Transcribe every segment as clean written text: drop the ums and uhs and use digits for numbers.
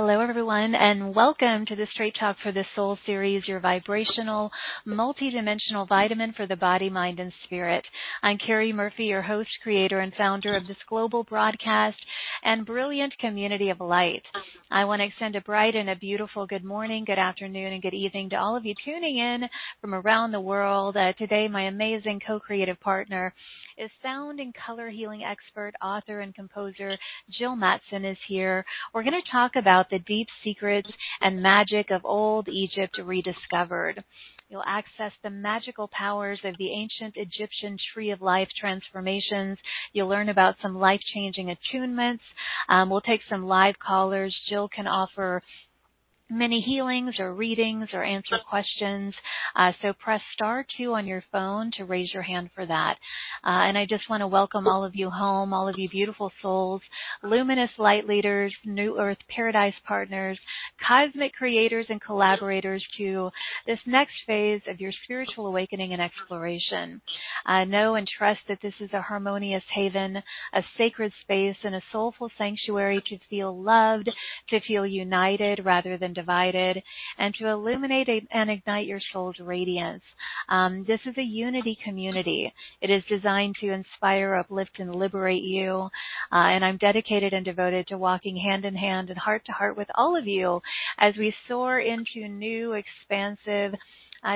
Hello, everyone, and welcome to the Straight Talk for the Soul series, your vibrational, multidimensional vitamin for the body, mind, and spirit. I'm Carrie Murphy, your host, creator, and founder of this global broadcast and brilliant community of light. I want to extend a bright and a beautiful good morning, good afternoon, and good evening to all of you tuning in from around the world. Today, my amazing co-creative partner is sound and color healing expert, author, and composer Jill Matson is here. We're going to talk about the deep secrets and magic of old Egypt rediscovered. You'll access the magical powers of the ancient Egyptian Tree of Life transformations. You'll learn about some life-changing attunements. We'll take some live callers. Jill can offer many healings or readings or answer questions. So press *2 on your phone to raise your hand for that. And I just want to welcome all of you home, all of you beautiful souls, luminous light leaders, New Earth Paradise partners, cosmic creators and collaborators to this next phase of your spiritual awakening and exploration. Know and trust that this is a harmonious haven, a sacred space, and a soulful sanctuary to feel loved, to feel united rather than divided, and to illuminate and ignite your soul's radiance. This is a unity community. It is designed to inspire, uplift, and liberate you. And I'm dedicated and devoted to walking hand in hand and heart to heart with all of you as we soar into new, expansive,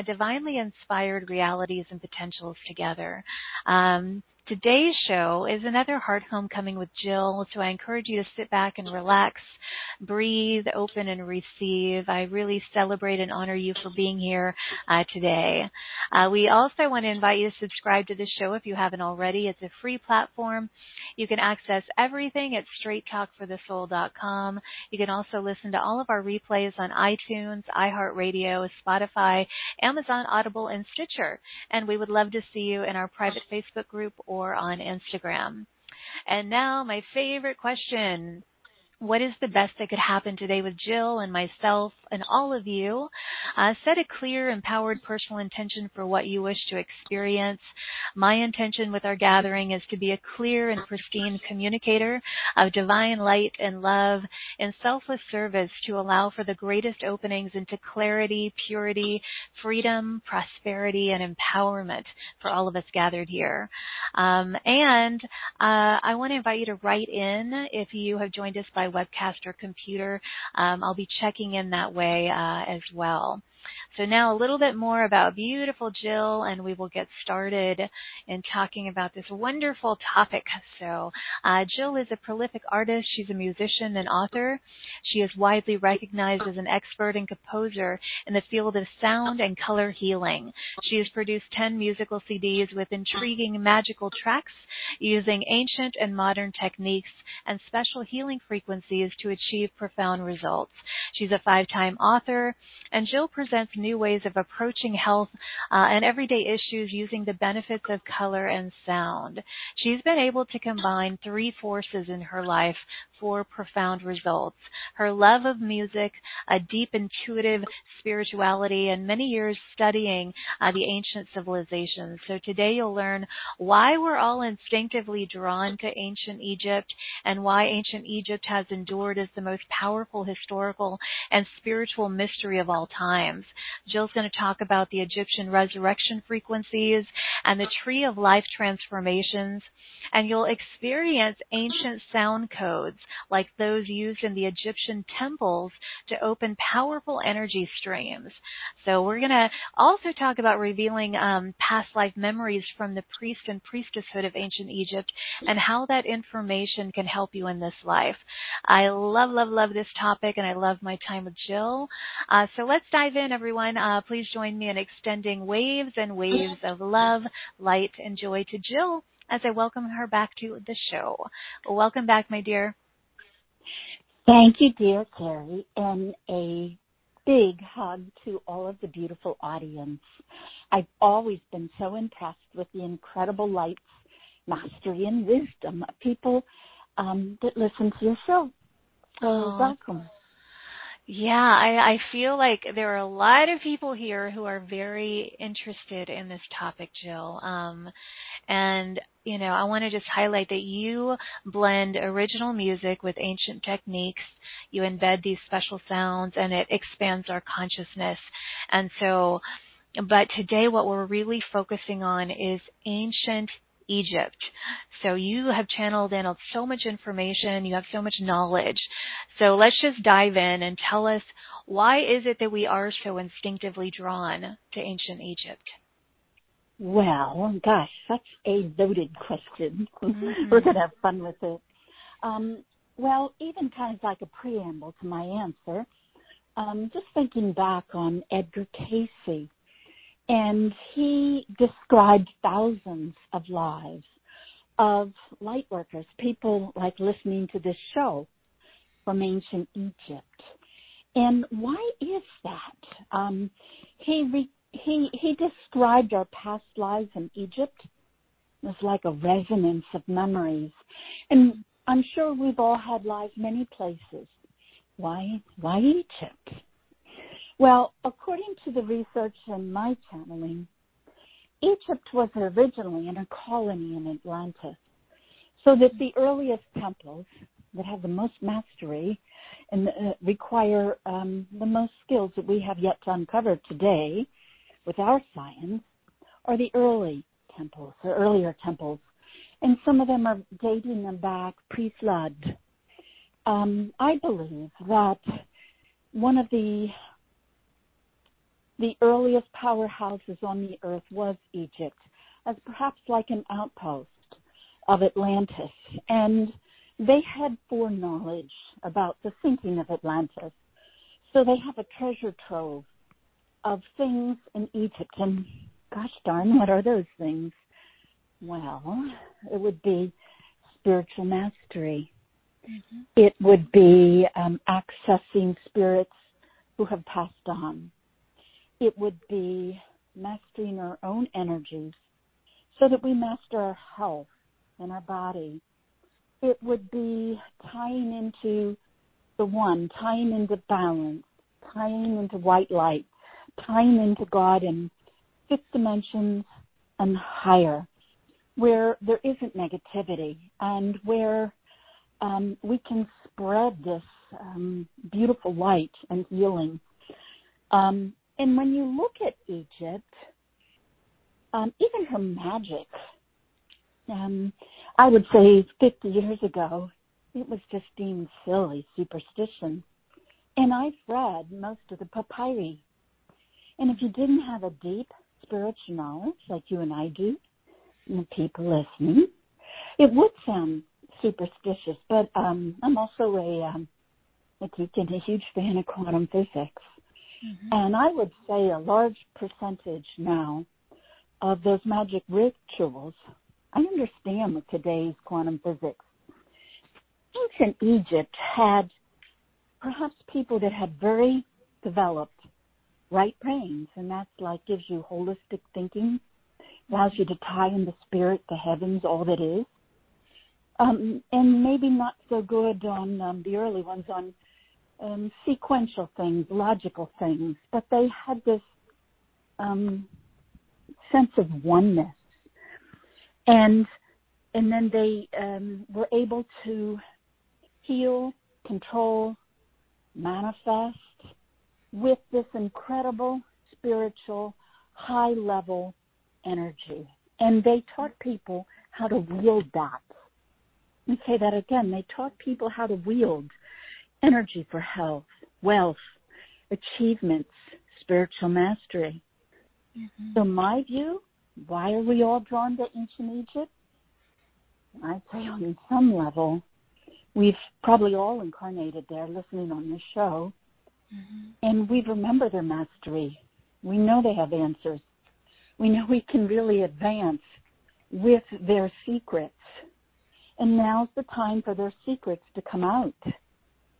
divinely inspired realities and potentials together. Today's show is another Heart Homecoming with Jill, so I encourage you to sit back and relax, breathe, open, and receive. I really celebrate and honor you for being here today. We also want to invite you to subscribe to the show if you haven't already. It's a free platform. You can access everything at straighttalkforthesoul.com. You can also listen to all of our replays on iTunes, iHeartRadio, Spotify, Amazon, Audible, and Stitcher. And we would love to see you in our private Facebook group or on Instagram. And now my favorite question. What is the best that could happen today with Jill and myself and all of you? Set a clear, empowered personal intention for what you wish to experience. My intention with our gathering is to be a clear and pristine communicator of divine light and love and selfless service to allow for the greatest openings into clarity, purity, freedom, prosperity, and empowerment for all of us gathered here. I want to invite you to write in if you have joined us by webcast or computer. I'll be checking in that way as well. So now a little bit more about beautiful Jill, and we will get started in talking about this wonderful topic. So Jill is a prolific artist. She's a musician and author. She is widely recognized as an expert and composer in the field of sound and color healing. She has produced 10 musical CDs with intriguing magical tracks using ancient and modern techniques and special healing frequencies to achieve profound results. She's a 5-time author, and Jill presents new ways of approaching health and everyday issues using the benefits of color and sound. She's been able to combine 3 forces in her life for profound results: her love of music, a deep intuitive spirituality, and many years studying the ancient civilizations. So today you'll learn why we're all instinctively drawn to ancient Egypt and why ancient Egypt has endured as the most powerful historical and spiritual mystery of all time. Jill's going to talk about the Egyptian resurrection frequencies and the Tree of Life transformations, and you'll experience ancient sound codes like those used in the Egyptian temples to open powerful energy streams. So we're going to also talk about revealing past life memories from the priest and priestesshood of ancient Egypt and how that information can help you in this life. I love this topic, and I love my time with Jill. So let's dive in. Everyone, please join me in extending waves and waves of love, light, and joy to Jill as I welcome her back to the show. Welcome back, my dear. Thank you, dear Carrie, and a big hug to all of the beautiful audience. I've always been so impressed with the incredible lights, mastery, and wisdom of people that listen to your show. So welcome. Yeah, I feel like there are a lot of people here who are very interested in this topic, Jill. And, you know, I want to just highlight that you blend original music with ancient techniques. You embed these special sounds, and it expands our consciousness. And so, but today what we're really focusing on is ancient Egypt. So you have channeled in so much information. You have so much knowledge. So let's just dive in and tell us, why is it that we are so instinctively drawn to ancient Egypt? Well, gosh, such a loaded question. Mm-hmm. We're going to have fun with it. Well, even kind of like a preamble to my answer, just thinking back on Edgar Cayce. And he described thousands of lives of light workers, people like listening to this show from ancient Egypt. And why is that? He described our past lives in Egypt as like a resonance of memories. And I'm sure we've all had lives many places. Why Egypt? Well, according to the research and my channeling, Egypt was originally in a colony in Atlantis, so that the earliest temples that have the most mastery and require the most skills that we have yet to uncover today with our science are the early temples, or earlier temples, and some of them are dating them back pre-flood. I believe that one of the earliest powerhouses on the earth was Egypt, as perhaps like an outpost of Atlantis. And they had foreknowledge about the sinking of Atlantis. So they have a treasure trove of things in Egypt. And gosh darn, what are those things? Well, it would be spiritual mastery. Mm-hmm. It would be accessing spirits who have passed on. It would be mastering our own energies so that we master our health and our body. It would be tying into the one, tying into balance, tying into white light, tying into God in fifth dimensions and higher, where there isn't negativity and where we can spread this beautiful light and healing. And when you look at Egypt, even her magic, I would say 50 years ago, it was just deemed silly superstition. And I've read most of the papyri. And if you didn't have a deep spiritual knowledge like you and I do, and the people listening, it would sound superstitious. But I'm also a geek and a huge fan of quantum physics. Mm-hmm. And I would say a large percentage now of those magic rituals, I understand with today's quantum physics. Ancient Egypt had perhaps people that had very developed right brains, and that's like gives you holistic thinking, allows you to tie in the spirit, the heavens, all that is. And maybe not so good on the early ones on sequential things, logical things, but they had this sense of oneness, and then they were able to heal, control, manifest with this incredible spiritual high level energy, and they taught people how to wield that. Let me say that again. They taught people how to wield energy for health, wealth, achievements, spiritual mastery. Mm-hmm. So my view, why are we all drawn to ancient Egypt? I'd say on some level, we've probably all incarnated there listening on this show, mm-hmm. and we remember their mastery. We know they have answers. We know we can really advance with their secrets. And now's the time for their secrets to come out.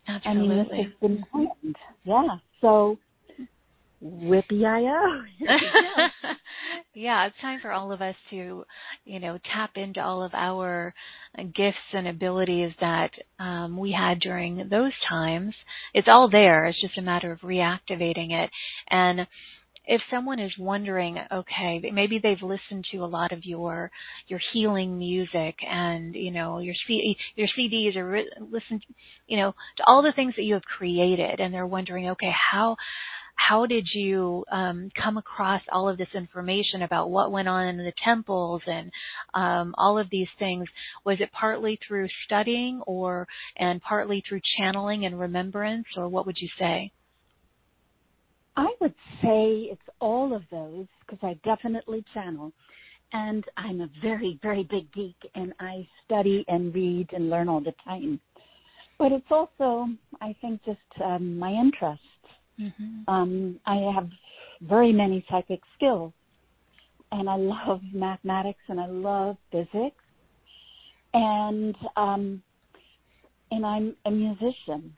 Absolutely. I mean, this has been planned. Yeah. So Whippy-I-O. Yeah, it's time for all of us to, tap into all of our gifts and abilities that we had during those times. It's all there. It's just a matter of reactivating it. And if someone is wondering, okay, maybe they've listened to a lot of your healing music and, your CDs or listened, to all the things that you have created, and they're wondering, okay, how did you come across all of this information about what went on in the temples and all of these things? Was it partly through studying and partly through channeling and remembrance, or what would you say? I would say it's all of those, because I definitely channel. And I'm a very, very big geek, and I study and read and learn all the time. But it's also, I think, just my interests. Mm-hmm. I have very many psychic skills, and I love mathematics, and I love physics, and I'm a musician.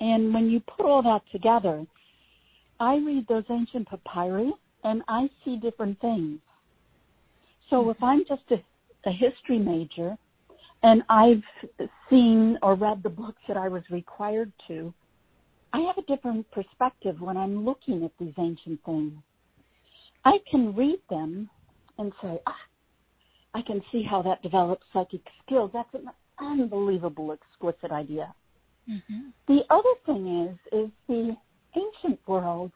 And when you put all that together, I read those ancient papyri, and I see different things. So mm-hmm. if I'm just a history major, and I've seen or read the books that I was required to, I have a different perspective when I'm looking at these ancient things. I can read them and say, I can see how that develops psychic skills. That's an unbelievable, explicit idea. Mm-hmm. The other thing is the ancient world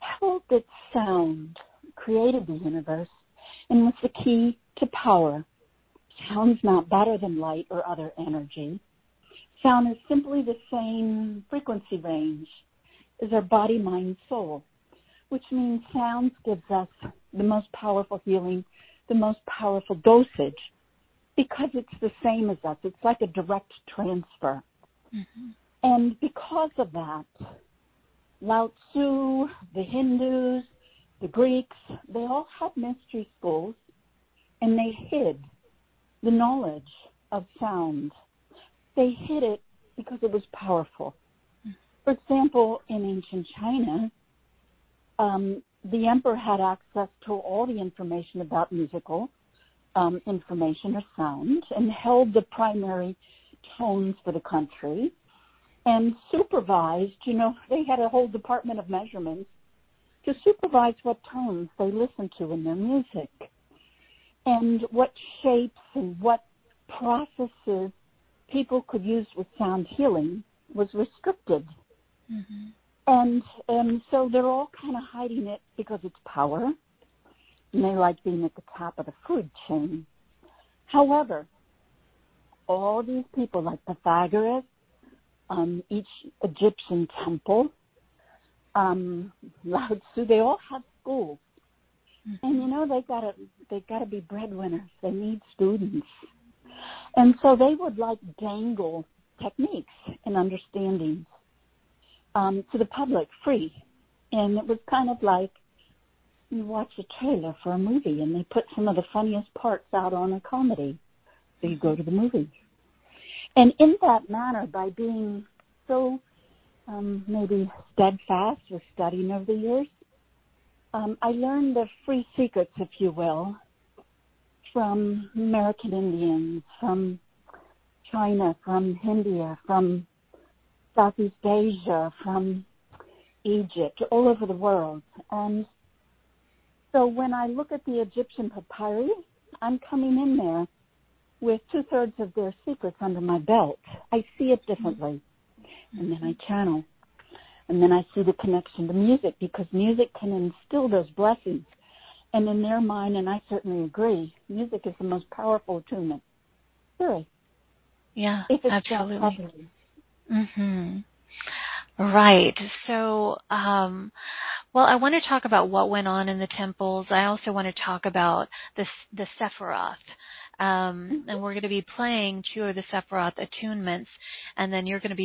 held that sound created the universe and was the key to power. Sound's not better than light or other energy. Sound is simply the same frequency range as our body, mind, soul, which means sound gives us the most powerful healing, the most powerful dosage, because it's the same as us. It's like a direct transfer. Mm-hmm. And because of that, Lao Tzu, the Hindus, the Greeks, they all had mystery schools, and they hid the knowledge of sound. They hid it because it was powerful. For example, in ancient China, the emperor had access to all the information about musical information or sound, and held the primary tones for the country, and supervised, they had a whole department of measurements to supervise what tones they listened to in their music, and what shapes and what processes people could use with sound healing was restricted. Mm-hmm. And so they're all kind of hiding it because it's power, and they like being at the top of the food chain. However, all these people like Pythagoras, each Egyptian temple, Lao Tzu, they all have schools. Mm-hmm. And, they've got to be breadwinners. They need students. And so they would dangle techniques and understandings to the public free. And it was kind of like you watch a trailer for a movie, and they put some of the funniest parts out on a comedy. So you go to the movie. And in that manner, by being so maybe steadfast with studying over the years, I learned the free secrets, if you will, from American Indians, from China, from India, from Southeast Asia, from Egypt, all over the world. And so when I look at the Egyptian papyri, I'm coming in there with 2/3 of their secrets under my belt. I see it differently. And then I channel. And then I see the connection to music, because music can instill those blessings. And in their mind, and I certainly agree, music is the most powerful attunement. Really. Yeah, if it's absolutely. Mm-hmm. Right. So, I want to talk about what went on in the temples. I also want to talk about the Sephiroth. And we're going to be playing two of the Sephiroth attunements, and then you're going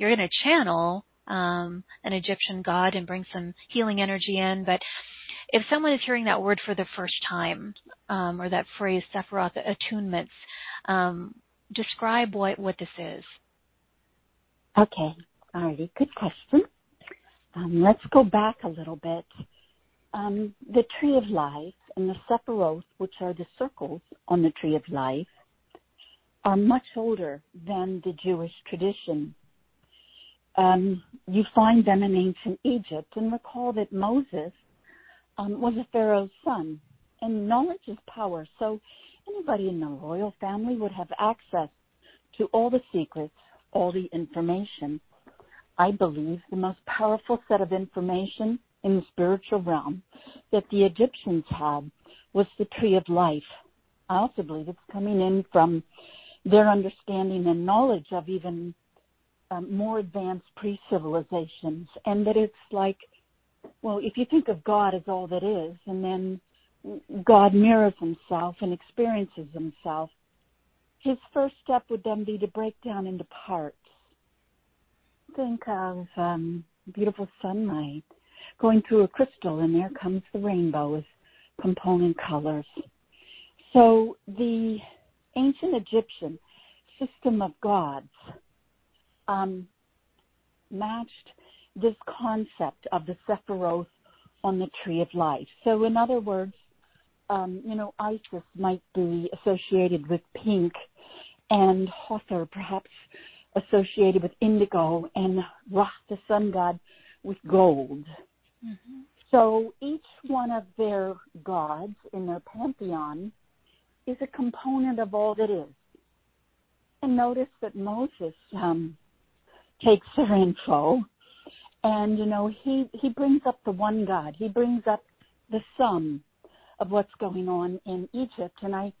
to channel an Egyptian god and bring some healing energy in. But if someone is hearing that word for the first time, or that phrase Sephiroth attunements, describe what this is. Okay. All righty. Good question. Let's go back a little bit. The Tree of Life and the Sephiroth, which are the circles on the Tree of Life, are much older than the Jewish tradition. You find them in ancient Egypt, and recall that Moses was a pharaoh's son, and knowledge is power. So anybody in the royal family would have access to all the secrets, all the information. I believe the most powerful set of information in the spiritual realm that the Egyptians had was the Tree of Life. I also believe it's coming in from their understanding and knowledge of even more advanced pre-civilizations, and that it's like, well, if you think of God as all that is, and then God mirrors himself and experiences himself, his first step would then be to break down into parts. Think of beautiful sunlight going through a crystal, and there comes the rainbow with component colors. So the ancient Egyptian system of gods matched this concept of the Sephiroth on the Tree of Life. So in other words, Isis might be associated with pink, and Hathor perhaps associated with indigo, and Ra, the sun god, with gold. Mm-hmm. So each one of their gods in their pantheon is a component of all that is. And notice that Moses takes their info, and, he brings up the one God. He brings up the sum of what's going on in Egypt. And I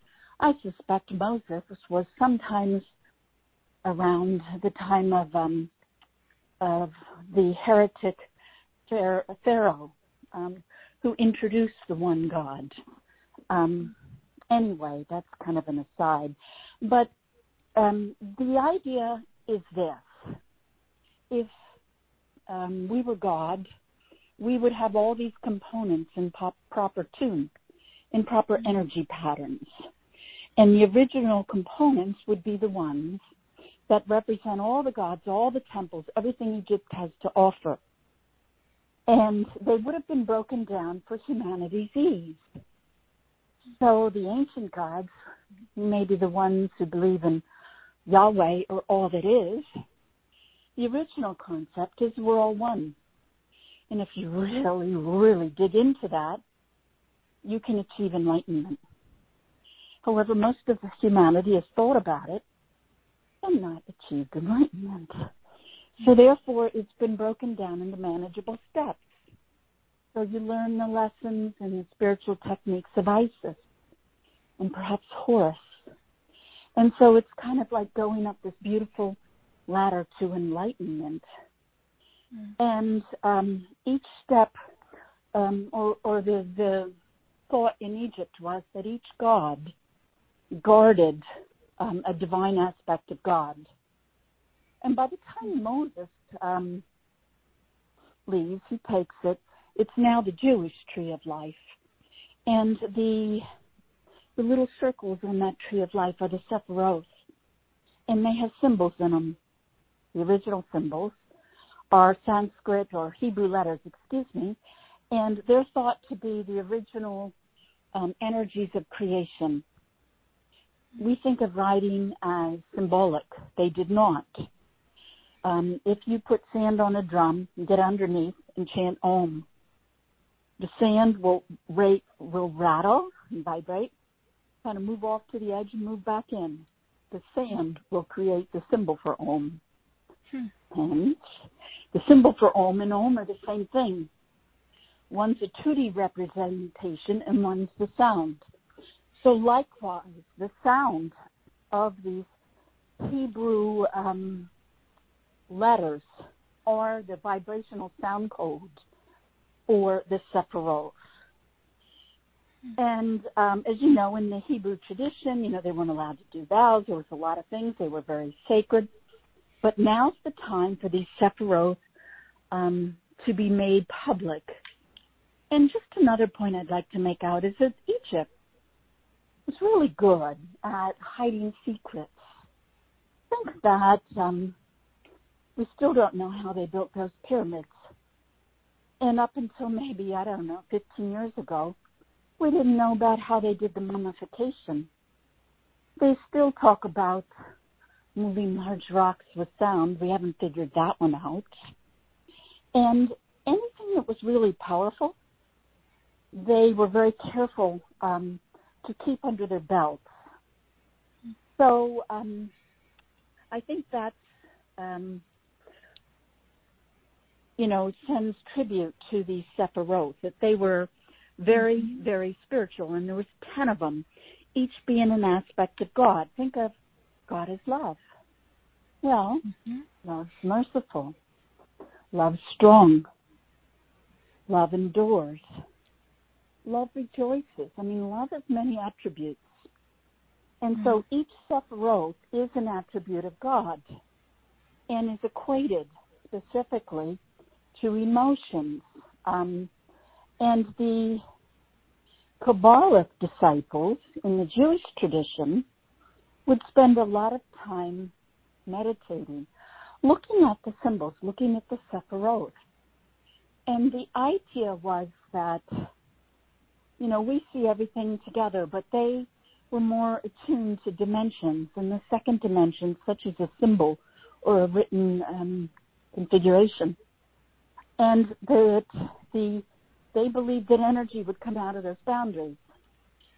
suspect Moses was sometimes around the time of the heretic Pharaoh, who introduced the one God. Anyway, that's kind of an aside. But the idea is this. If we were God, we would have all these components in proper tune, in proper energy patterns. And the original components would be the ones that represent all the gods, all the temples, everything Egypt has to offer. And they would have been broken down for humanity's ease. So the ancient gods, maybe the ones who believe in Yahweh or all that is, the original concept is we're all one. And if you really, really dig into that, you can achieve enlightenment. However, most of humanity has thought about it and not achieved enlightenment. So therefore, it's been broken down into manageable steps. So you learn the lessons and the spiritual techniques of Isis and perhaps Horus. And so it's kind of like going up this beautiful ladder to enlightenment. Mm. And each step, the thought in Egypt was that each god guarded a divine aspect of God. And by the time Moses leaves, he takes it. It's now the Jewish Tree of Life. And the little circles on that Tree of Life are the Sephiroth. And they have symbols in them. The original symbols are Sanskrit or Hebrew letters, and they're thought to be the original energies of creation. We think of writing as symbolic. They did not. If you put sand on a drum and get underneath and chant Om, the sand will rattle and vibrate, kind of move off to the edge and move back in. The sand will create the symbol for Om. Hmm. And the symbol for Om and Om are the same thing. One's a 2D representation and one's the sound. So likewise, the sound of these Hebrew letters are the vibrational sound code or the Sephiroth. And as you know, in the Hebrew tradition, they weren't allowed to do vows. There was a lot of things. They were very sacred. But now's the time for these Sephiroth to be made public. And just another point I'd like to make out is that Egypt was really good at hiding secrets. I think that we still don't know how they built those pyramids. And up until maybe, 15 years ago, we didn't know about how they did the mummification. They still talk about moving large rocks with sound. We haven't figured that one out. And anything that was really powerful, they were very careful to keep under their belts. So I think that's, sends tribute to the Sephiroth, that they were very, very spiritual, and there was 10 of them, each being an aspect of God. Think of God as love. Well, love's merciful. Love's strong. Love endures. Love rejoices. I mean, love has many attributes. And so each Sephiroth is an attribute of God and is equated specifically to emotions. And the Kabbalic disciples in the Jewish tradition would spend a lot of time meditating, looking at the symbols, looking at the Sephiroth. And the idea was that, we see everything together, but they were more attuned to dimensions, and the second dimension, such as a symbol or a written configuration. And that they believed that energy would come out of those boundaries.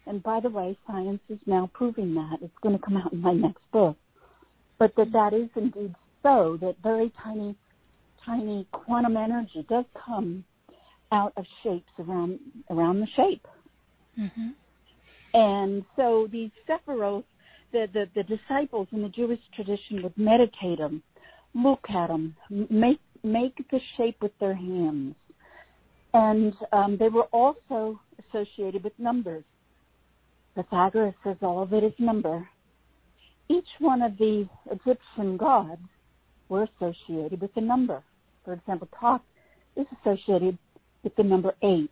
And by the way, science is now proving that. It's going to come out in my next book. But that is indeed so, that very tiny, tiny quantum energy does come out of shapes around the shape. Mm-hmm. And so these Sephiroth, the disciples in the Jewish tradition would meditate them, look at them, make the shape with their hands. And they were also associated with numbers. Pythagoras says all of it is number. Each one of the Egyptian gods were associated with a number. For example, Thoth is associated with the number 8.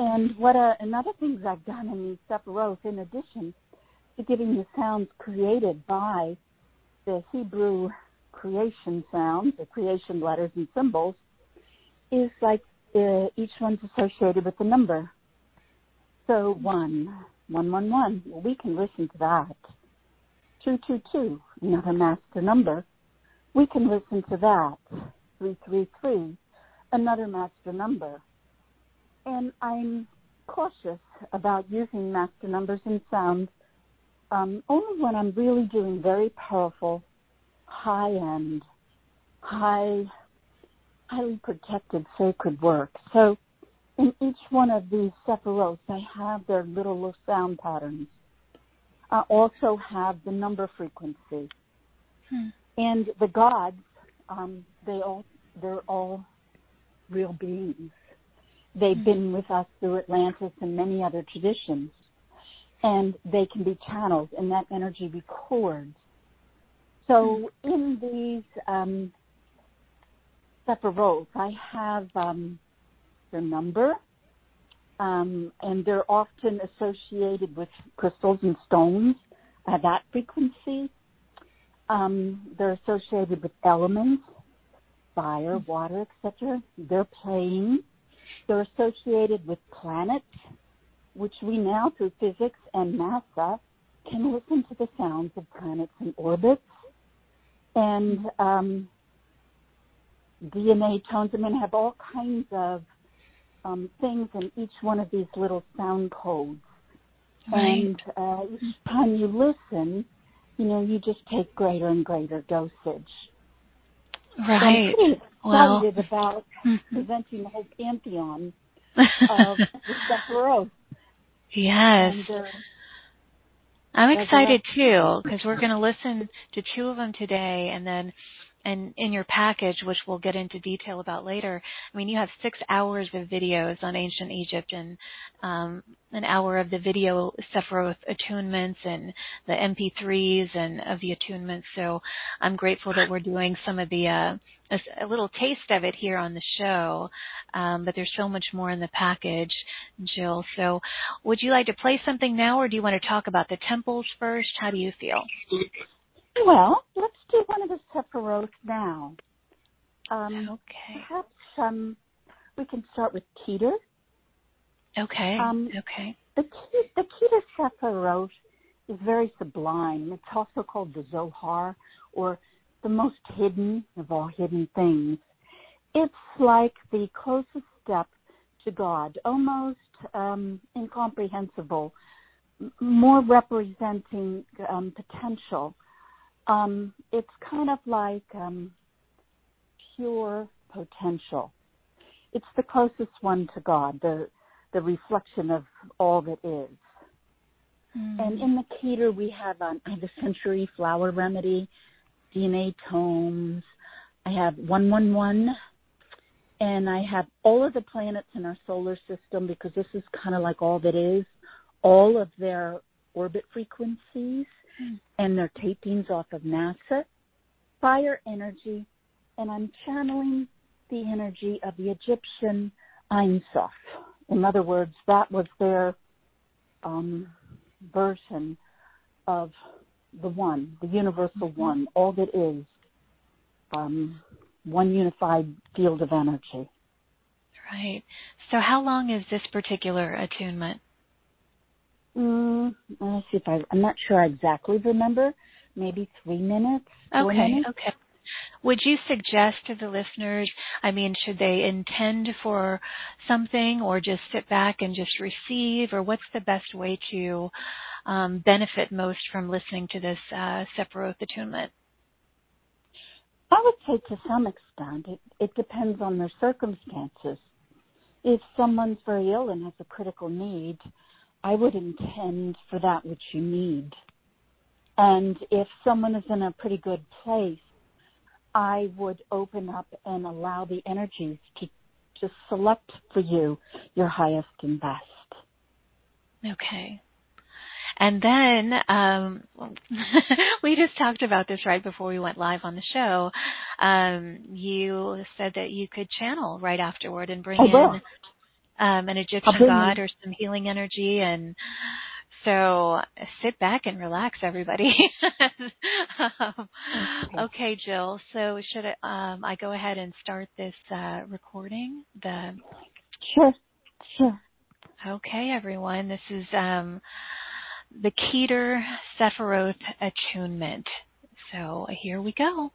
And what another things I've done in these Sephiroth, in addition to giving the sounds created by the Hebrew creation sounds, the creation letters and symbols, is like each one's associated with a number. So 1, 1, 1, 1. Well, we can listen to that. 2, 2, 2. Another master number. We can listen to that. 3, 3, 3. Another master number. And I'm cautious about using master numbers and sounds only when I'm really doing very powerful, high-end, highly protected, sacred work. So in each one of these Sephiroths, I have their little sound patterns. I also have the number frequency. And the gods, they're all real beings. They've been with us through Atlantis and many other traditions, and they can be channeled, and that energy records. So in these Sephiroth, I have the number, and they're often associated with crystals and stones, that frequency. They're associated with elements, fire, water, etc. They're playing. They're associated with planets, which we now, through physics and NASA, can listen to the sounds of planets and orbits. And DNA tones, have all kinds of things in each one of these little sound codes. Right. And each time you listen, you just take greater and greater dosage. Right. So I'm excited about presenting the whole pantheon of the Sephiroth. Yes. And, I'm excited too, because we're going to listen to 2 of them today, and in your package, which we'll get into detail about later, you have 6 hours of videos on ancient Egypt and an hour of the video Sephiroth attunements and the MP3s and of the attunements. So I'm grateful that we're doing some of the a little taste of it here on the show, but there's so much more in the package, Jill. So would you like to play something now, or do you want to talk about the temples first? How do you feel? Well, let's do one of the Sephiroth now. Okay. Perhaps we can start with Keter. Okay. Okay. The Keter Sephiroth is very sublime. It's also called the Zohar, or the most hidden of all hidden things. It's like the closest step to God, almost incomprehensible, more representing potential. It's kind of like pure potential. It's the closest one to God, the reflection of all that is. Mm. And in the Keter, we have the Century Flower Remedy, DNA tomes. I have 111, and I have all of the planets in our solar system, because this is kind of like all that is, all of their orbit frequencies and their tapings off of NASA, fire energy, and I'm channeling the energy of the Egyptian Ein Sof. In other words, that was their version of the one, the universal one, all that is, one unified field of energy. Right. So how long is this particular attunement? Let's see if I'm not sure I exactly remember. Maybe 3 minutes. Okay. Would you suggest to the listeners, should they intend for something or just sit back and just receive, or what's the best way to benefit most from listening to this Sephiroth attunement? I would say to some extent it depends on their circumstances. If someone's very ill and has a critical need, I would intend for that which you need. And if someone is in a pretty good place, I would open up and allow the energies to select for you your highest and best. Okay. And then we just talked about this right before we went live on the show. You said that you could channel right afterward and bring in an Egyptian god or some healing energy. And so sit back and relax, everybody. Okay, Jill. So should I go ahead and start this recording? Sure. Okay, everyone. This is the Keter Sephiroth attunement. So here we go.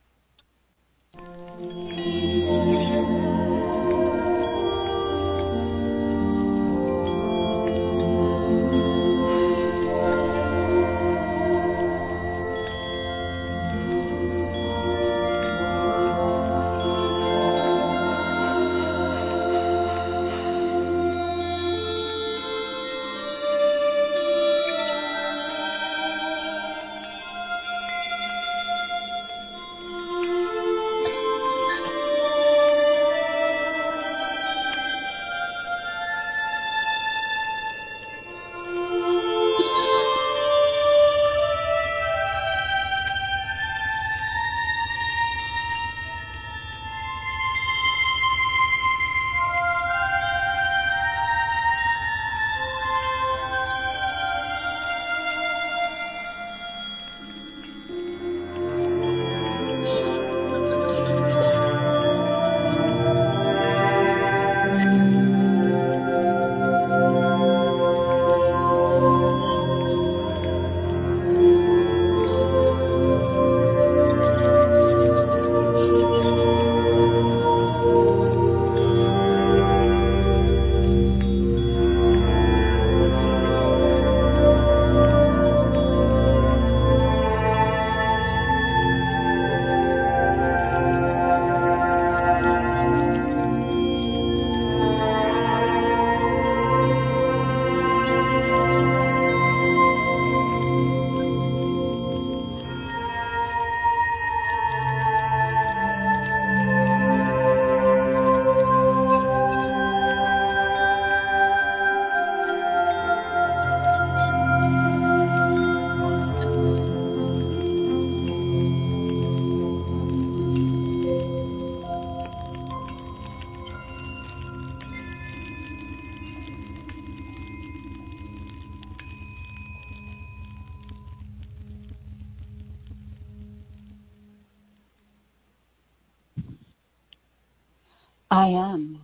I am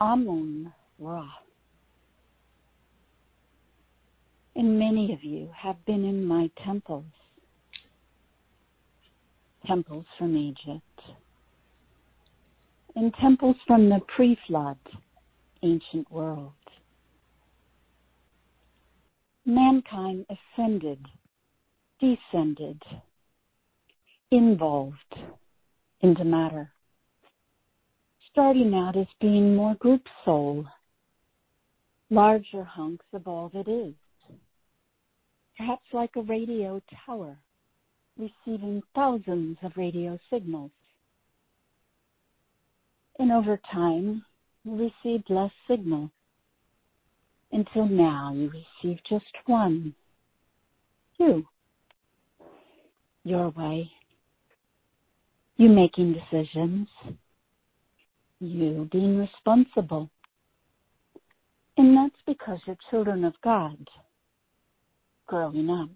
Amun Ra. And many of you have been in my temples from Egypt, and temples from the pre-flood ancient world. Mankind ascended, descended, involved into matter, starting out as being more group soul, larger hunks of all that is, perhaps like a radio tower receiving thousands of radio signals. And over time, you received less signal until now you receive just one, you, your way, you making decisions, you being responsible. And that's because you're children of God, growing up.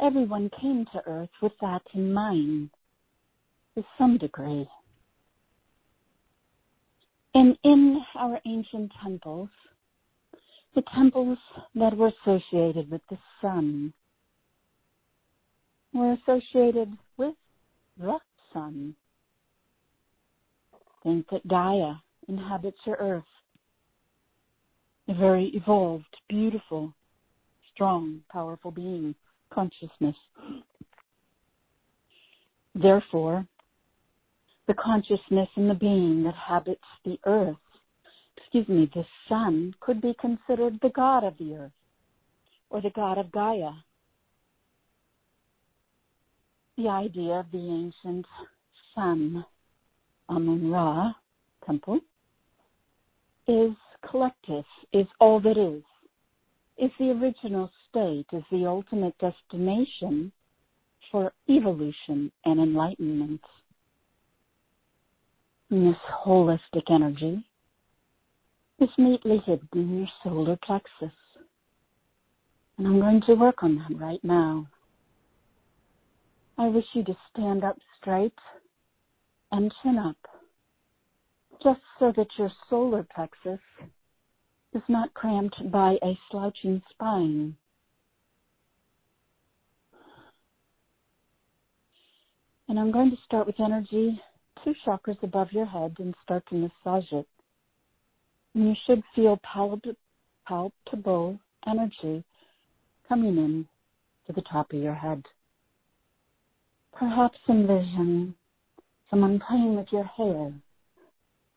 Everyone came to Earth with that in mind, to some degree. And in our ancient temples, the temples that were associated with the sun were associated with the sun. Think that Gaia inhabits your earth, a very evolved, beautiful, strong, powerful being, consciousness. Therefore, the consciousness and the being that habits the earth, the sun, could be considered the god of the earth, or the god of Gaia. The idea of the ancient sun, Amun Ra temple, is collective, is all that is the original state, is the ultimate destination for evolution and enlightenment. And this holistic energy is neatly hidden in your solar plexus. And I'm going to work on that right now. I wish you to stand up straight and chin up, just so that your solar plexus is not cramped by a slouching spine. And I'm going to start with energy 2 chakras above your head and start to massage it. And you should feel palpable energy coming in to the top of your head. Perhaps envision someone playing with your hair,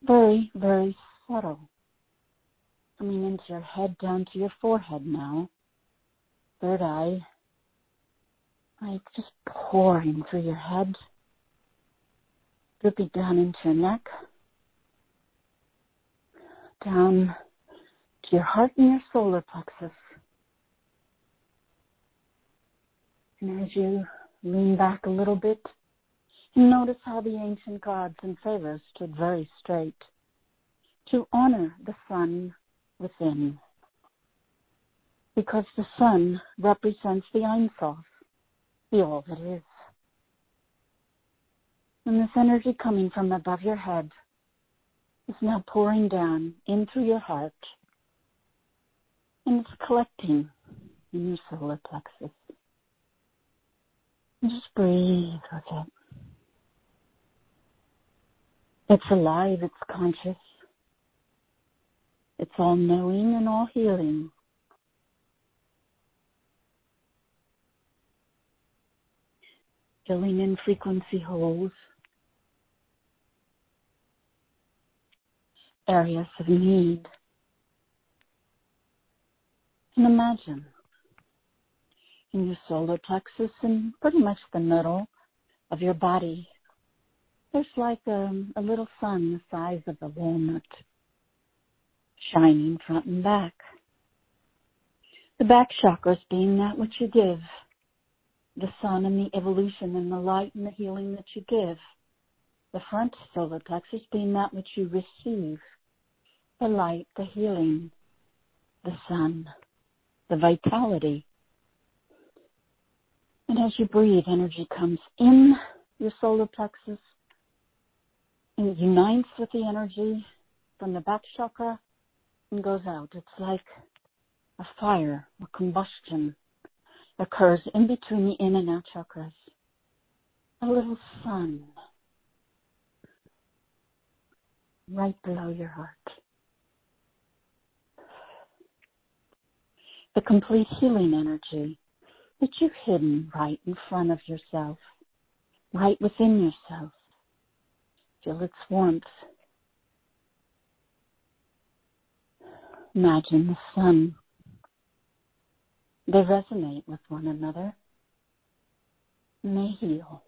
very, very subtle, coming into your head down to your forehead now, third eye, like just pouring through your head, dripping down into your neck, down to your heart and your solar plexus. And as you lean back a little bit, and notice how the ancient gods and pharaohs stood very straight to honor the sun within, because the sun represents the Ein Sof, the all that is. And this energy coming from above your head is now pouring down into your heart, and it's collecting in your solar plexus. And just breathe with it. It's alive, it's conscious, it's all-knowing and all-healing. Filling in frequency holes, areas of need. And imagine in your solar plexus and pretty much the middle of your body, there's like a little sun the size of a walnut, shining front and back. The back chakras being that which you give, the sun and the evolution and the light and the healing that you give. The front solar plexus being that which you receive, the light, the healing, the sun, the vitality. And as you breathe, energy comes in your solar plexus, It unites with the energy from the back chakra and goes out. It's like a fire, a combustion occurs in between the in and out chakras. A little sun right below your heart. The complete healing energy that you've hidden right in front of yourself, right within yourself. Feel its warmth. Imagine the sun. They resonate with one another, and they heal.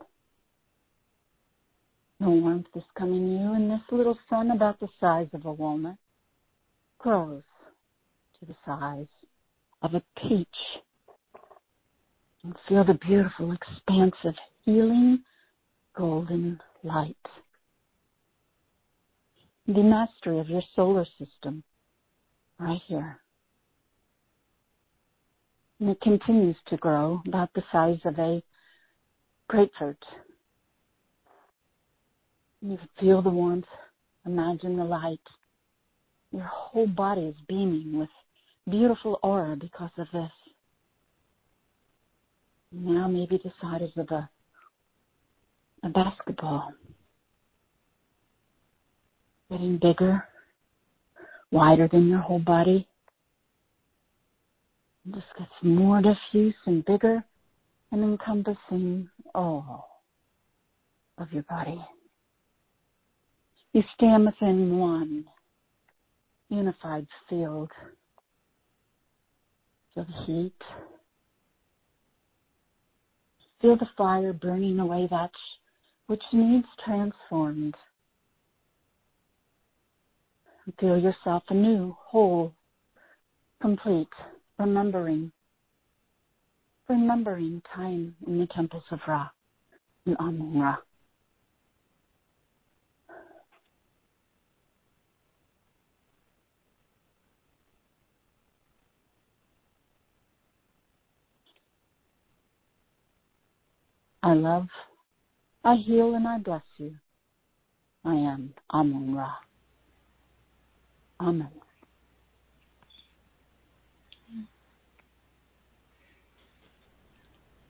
The warmth is coming to you, and this little sun, about the size of a walnut, grows to the size of a peach. And feel the beautiful, expansive, healing, golden light. The mastery of your solar system, right here. And it continues to grow about the size of a grapefruit. You feel the warmth, imagine the light. Your whole body is beaming with beautiful aura because of this. Now maybe the size of a basketball. Getting bigger, wider than your whole body. It just gets more diffuse and bigger and encompassing all of your body. You stand within one unified field. Feel the heat. Feel the fire burning away that which needs transformed. Feel yourself anew, whole, complete, remembering time in the temples of Ra and Amun Ra. I love, I heal, and I bless you. I am Amun Ra. Amen.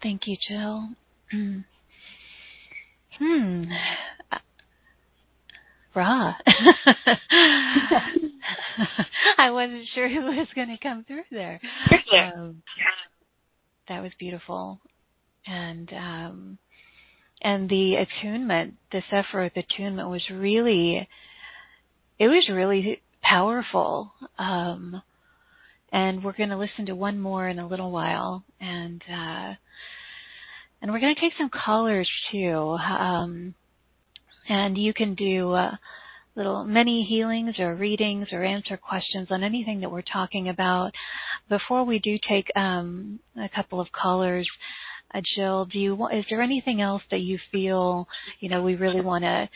Thank you, Jill. Ra. I wasn't sure who was going to come through there. That was beautiful. And the attunement, the Sephiroth attunement was really powerful, and we're going to listen to one more in a little while, and we're going to take some callers too, and you can do little mini healings or readings or answer questions on anything that we're talking about. Before we do take a couple of callers, Jill, is there anything else that you feel, we really want to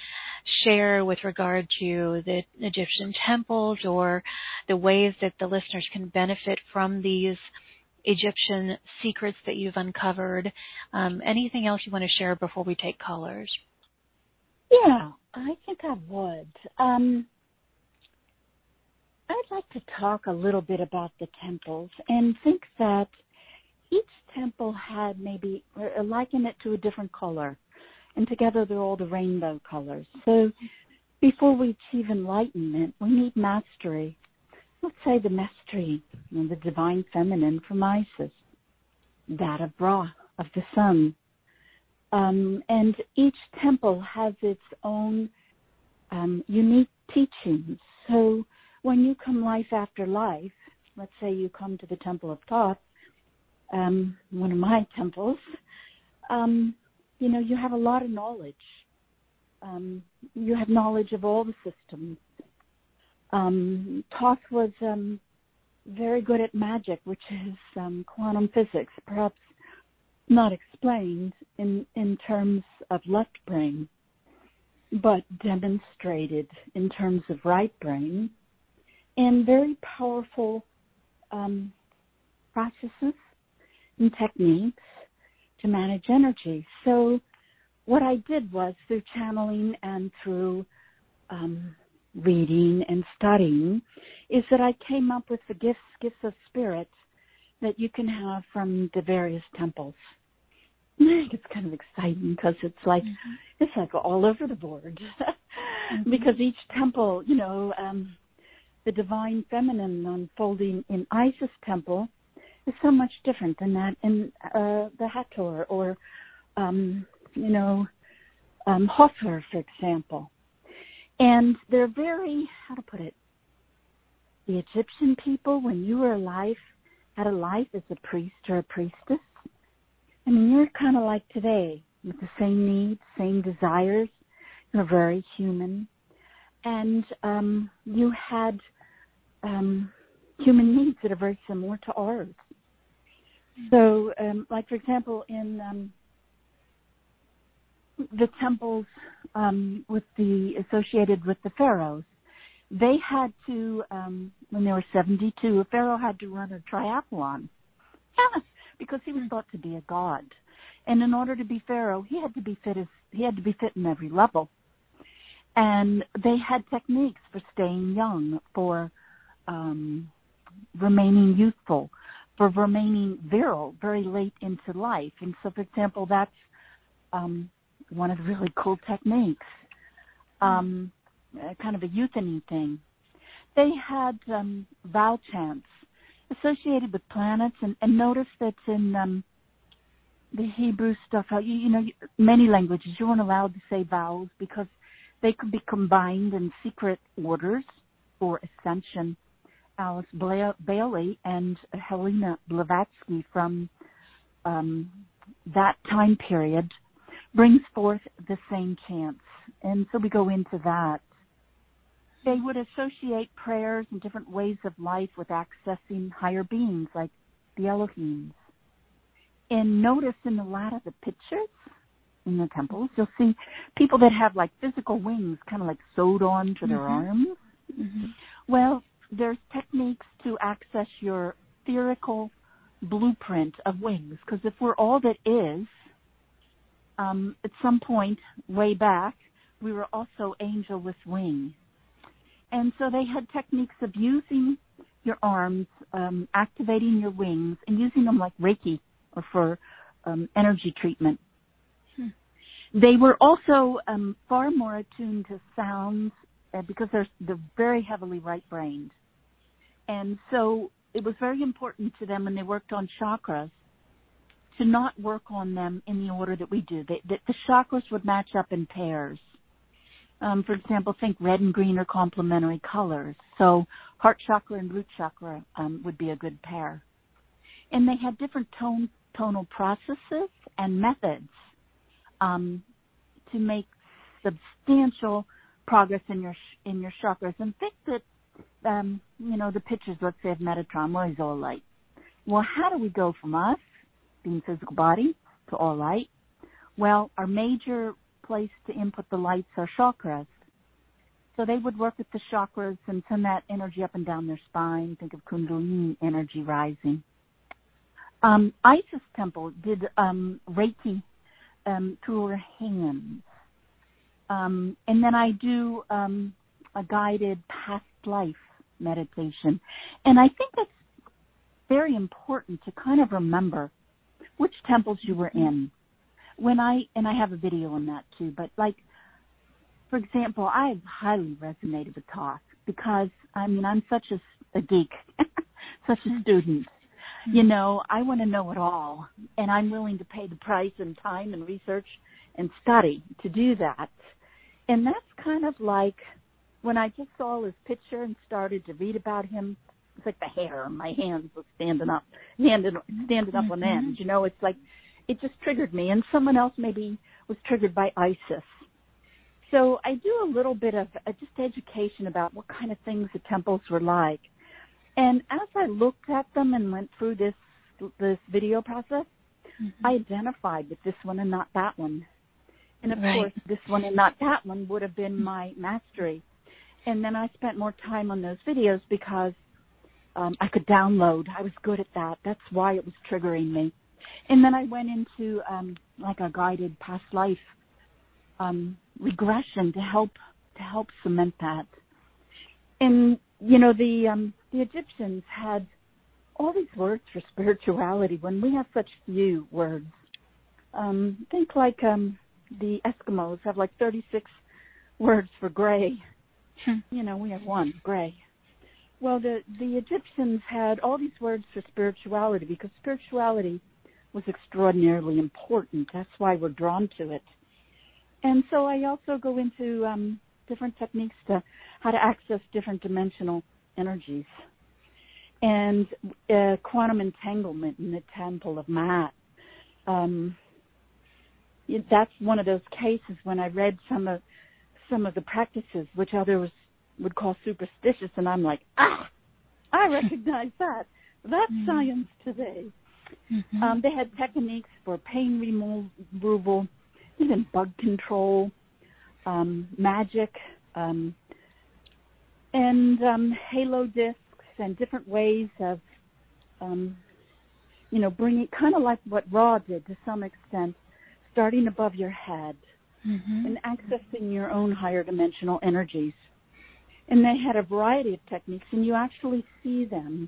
share with regard to the Egyptian temples or the ways that the listeners can benefit from these Egyptian secrets that you've uncovered? Anything else you want to share before we take callers? Yeah, I think I would. I'd like to talk a little bit about the temples and think that each temple had maybe, liken it to a different color, and together they're all the rainbow colors. So before we achieve enlightenment, we need mastery. Let's say the mastery of the divine feminine from Isis, that of Ra, of the sun. And each temple has its own unique teachings. So when you come life after life, let's say you come to the temple of Thoth, one of my temples, you have a lot of knowledge. You have knowledge of all the systems. Thoth was very good at magic, which is quantum physics, perhaps not explained in terms of left brain, but demonstrated in terms of right brain, and very powerful processes and techniques to manage energy. So what I did was, through channeling and through reading and studying is that I came up with the gifts of spirit that you can have from the various temples. And I think it's kind of exciting because it's like all over the board because each temple, the divine feminine unfolding in Isis temple is so much different than that in the Hathor or, Hathor, for example. And they're very, how to put it, the Egyptian people, when you were alive, had a life as a priest or a priestess. I mean, you're kind of like today with the same needs, same desires. You're very human. And you had human needs that are very similar to ours. So, for example, in the temples associated with the pharaohs, they had to, when there were 72, a pharaoh had to run a triathlon because he was thought to be a god. And in order to be pharaoh, he had to be fit in every level. And they had techniques for staying young, for remaining youthful, for remaining virile very late into life. And so, for example, that's one of the really cool techniques, kind of a euthany thing. They had vow chants associated with planets, and notice that in the Hebrew stuff, many languages, you weren't allowed to say vowels because they could be combined in secret orders for ascension. Alice Bailey and Helena Blavatsky from that time period brings forth the same chants. And so we go into that. They would associate prayers and different ways of life with accessing higher beings like the Elohim. And notice in the latter, the pictures in the temples, you'll see people that have like physical wings kind of like sewed on to their arms. Mm-hmm. Well, there's techniques to access your spherical blueprint of wings, because if we're all that is, at some point way back, we were also angel with wing. And so they had techniques of using your arms, activating your wings, and using them like Reiki or for energy treatment. Hmm. They were also far more attuned to sounds because they're very heavily right-brained. And so it was very important to them when they worked on chakras to not work on them in the order that we do, that the chakras would match up in pairs. For example, think red and green are complementary colors. So heart chakra and root chakra would be a good pair. And they had different tonal processes and methods to make substantial progress in your chakras. And think that, the pictures, let's say, of Metatron, where he's all light. Well, how do we go from us, being physical body, to all light? Well, our major place to input the lights are chakras. So they would work with the chakras and send that energy up and down their spine. Think of Kundalini energy rising. Isis temple did Reiki through her hands. And then I do a guided past life meditation. And I think that's very important to kind of remember which temples you were in. And I have a video on that too, but like, for example, I highly resonated with Thoth because, I'm such a geek, such a student. I want to know it all, and I'm willing to pay the price and time and research and study to do that. And that's kind of like when I just saw his picture and started to read about him, it's like the hair on my hands was standing up on end. It's like it just triggered me, and someone else maybe was triggered by Isis. So I do a little bit of just education about what kind of things the temples were like. And as I looked at them and went through this video process, I identified with this one and not that one. And of course, this one and not that one would have been my mastery. And then I spent more time on those videos because I could download. I was good at that. That's why it was triggering me. And then I went into a guided past life regression to help help cement that. And, you know, the Egyptians had all these words for spirituality when we have such few words. Think like the Eskimos have like 36 words for gray. You know, we have one, gray. Well, the Egyptians had all these words for spirituality because spirituality was extraordinarily important. That's why we're drawn to it. And so I also go into different techniques to how to access different dimensional energies and quantum entanglement in the temple of Ma'at. That's one of those cases when I read some of the practices which others would call superstitious, and I'm like, I recognize that. That's science today. Mm-hmm. They had techniques for pain removal, even bug control, magic, and halo discs, and different ways of, you know, bringing kind of like what Ra did to some extent, starting above your head and accessing your own higher dimensional energies. And they had a variety of techniques, and you actually see them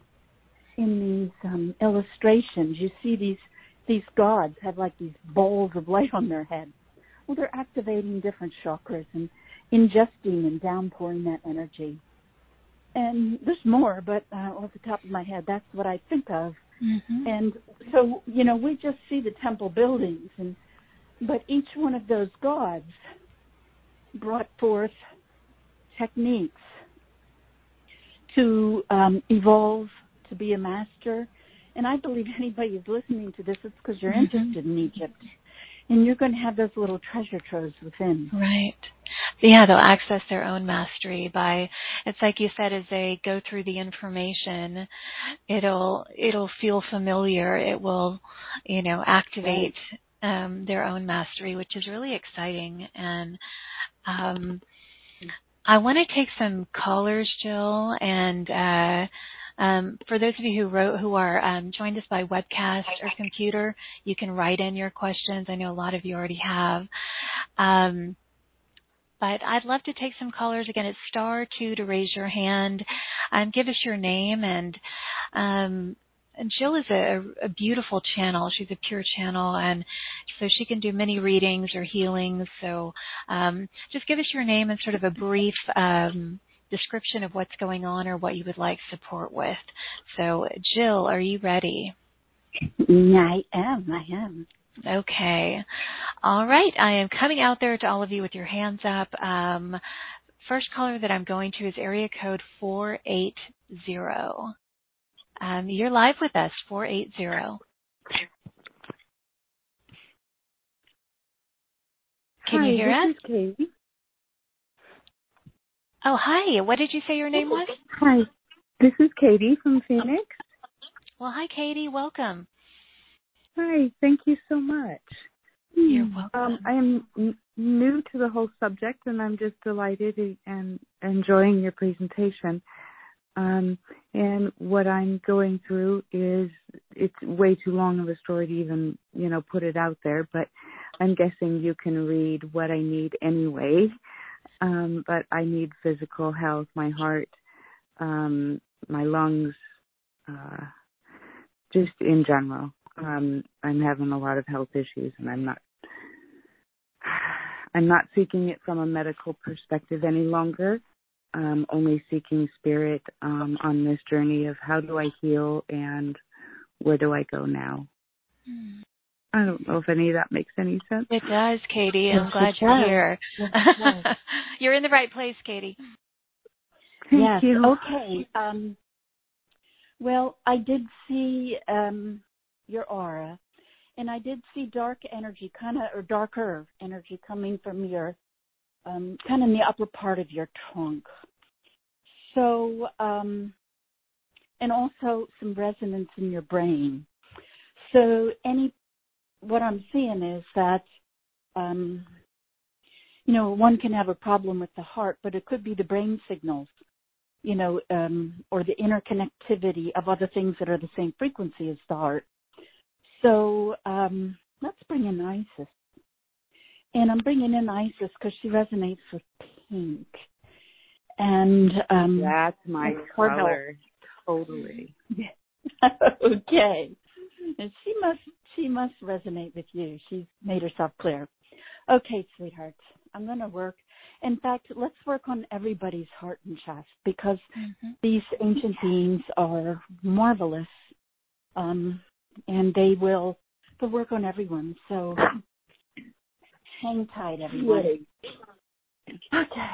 in these illustrations. You see these gods have like these balls of light on their head. Well, they're activating different chakras and ingesting and downpouring that energy. And there's more, but off the top of my head, that's what I think of. And so, you know, we just see the temple buildings, but each one of those gods brought forth techniques to evolve, to be a master. And I believe anybody who's listening to this, it's because you're interested in Egypt. And you're going to have those little treasure troves within. Right. Yeah, they'll access their own mastery by, it's like you said, as they go through the information, it'll feel familiar. It will, you know, activate their own mastery, which is really exciting. And I want to take some callers, Jill, and for those of you who are joined us by webcast or computer, you can write in your questions. I know a lot of you already have. But I'd love to take some callers. Again, it's *2 to raise your hand. Give us your name. And Jill is a beautiful channel. She's a pure channel, and so she can do many readings or healings. So just give us your name and sort of a brief description of what's going on or what you would like support with. So, Jill, are you ready? I am. Okay. All right. I am coming out there to all of you with your hands up. First caller that I'm going to is area code 480. You're live with us, 480. Can you hear us? Hi, this is Katie. Oh, hi. What did you say your name was? Hi. This is Katie from Phoenix. Well, hi, Katie. Welcome. Hi. Thank you so much. You're welcome. I am new to the whole subject, and I'm just delighted and enjoying your presentation. And what I'm going through is it's way too long of a story to even, you know, put it out there, but I'm guessing you can read what I need anyway. But I need physical health, my heart, my lungs, just in general. I'm having a lot of health issues, and I'm not seeking it from a medical perspective any longer. I'm only seeking spirit on this journey of how do I heal and where do I go now. I don't know if any of that makes any sense. It does, Katie. I'm glad you're here. Yes. You're in the right place, Katie. Thank you. Okay. Well, I did see your aura, and I did see dark energy, darker energy coming from your, kind of in the upper part of your trunk. So, and also some resonance in your brain. So what I'm seeing is that, you know, one can have a problem with the heart, but it could be the brain signals, you know, or the interconnectivity of other things that are the same frequency as the heart. So let's bring in Isis. And I'm bringing in Isis because she resonates with pink. And that's my color. Totally. Okay. And she must resonate with you. She's made herself clear. Okay, sweetheart. I'm going to work. In fact, let's work on everybody's heart and chest, because these ancient beings are marvelous, and they'll work on everyone. So hang tight, everybody. Okay.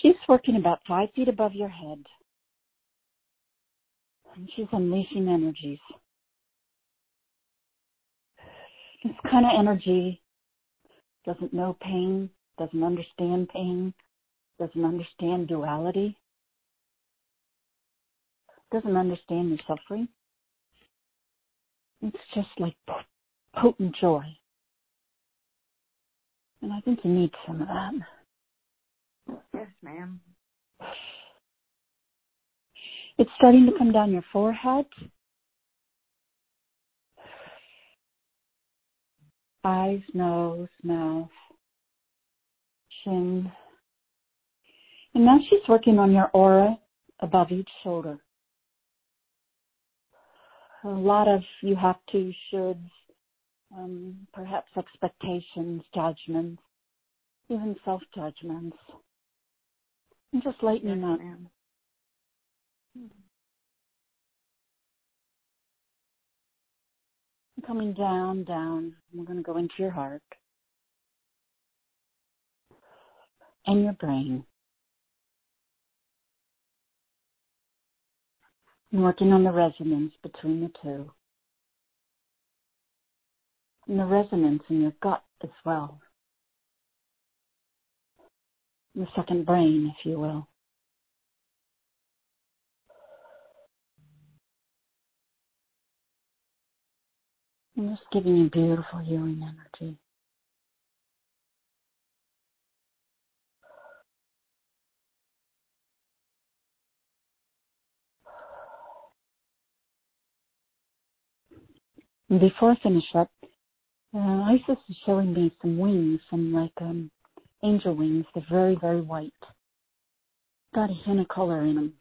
She's working about 5 feet above your head, and she's unleashing energies. This kind of energy doesn't know pain, doesn't understand pain, doesn't understand duality, doesn't understand your suffering. It's just like potent joy. And I think you need some of that. Yes, ma'am. It's starting to come down your forehead, eyes, nose, mouth, chin. And now she's working on your aura above each shoulder. A lot of you have to, shoulds, perhaps expectations, judgments, even self-judgments. And just lightening up. Coming down, down. We're going to go into your heart and your brain. And working on the resonance between the two. And the resonance in your gut as well. The second brain, if you will. I'm just giving you beautiful healing energy. And before I finish up, Isis is showing me some wings, some like angel wings. They're very, very white. Got a hint of color in them.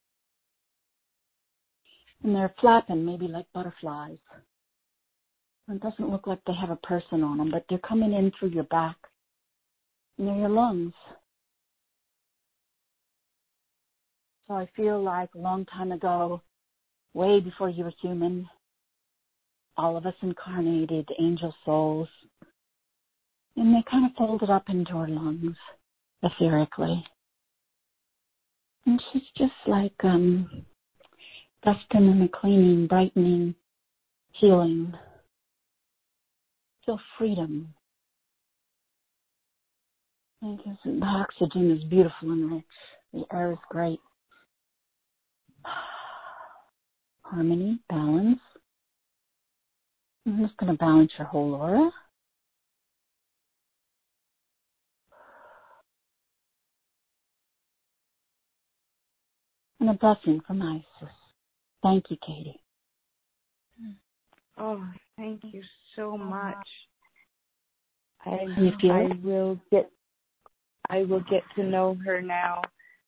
And they're flapping, maybe like butterflies. And it doesn't look like they have a person on them, but they're coming in through your back, near your lungs. So I feel like a long time ago, way before you were human, all of us incarnated angel souls. And they kind of folded up into her lungs, etherically. And she's just like dusting and cleaning, brightening, healing. Feel freedom. And the oxygen is beautiful and rich. The air is great. Harmony, balance. I'm just going to balance your whole aura. And a blessing from Isis. Thank you, Katie. Oh, thank you so much. I will get to know her now.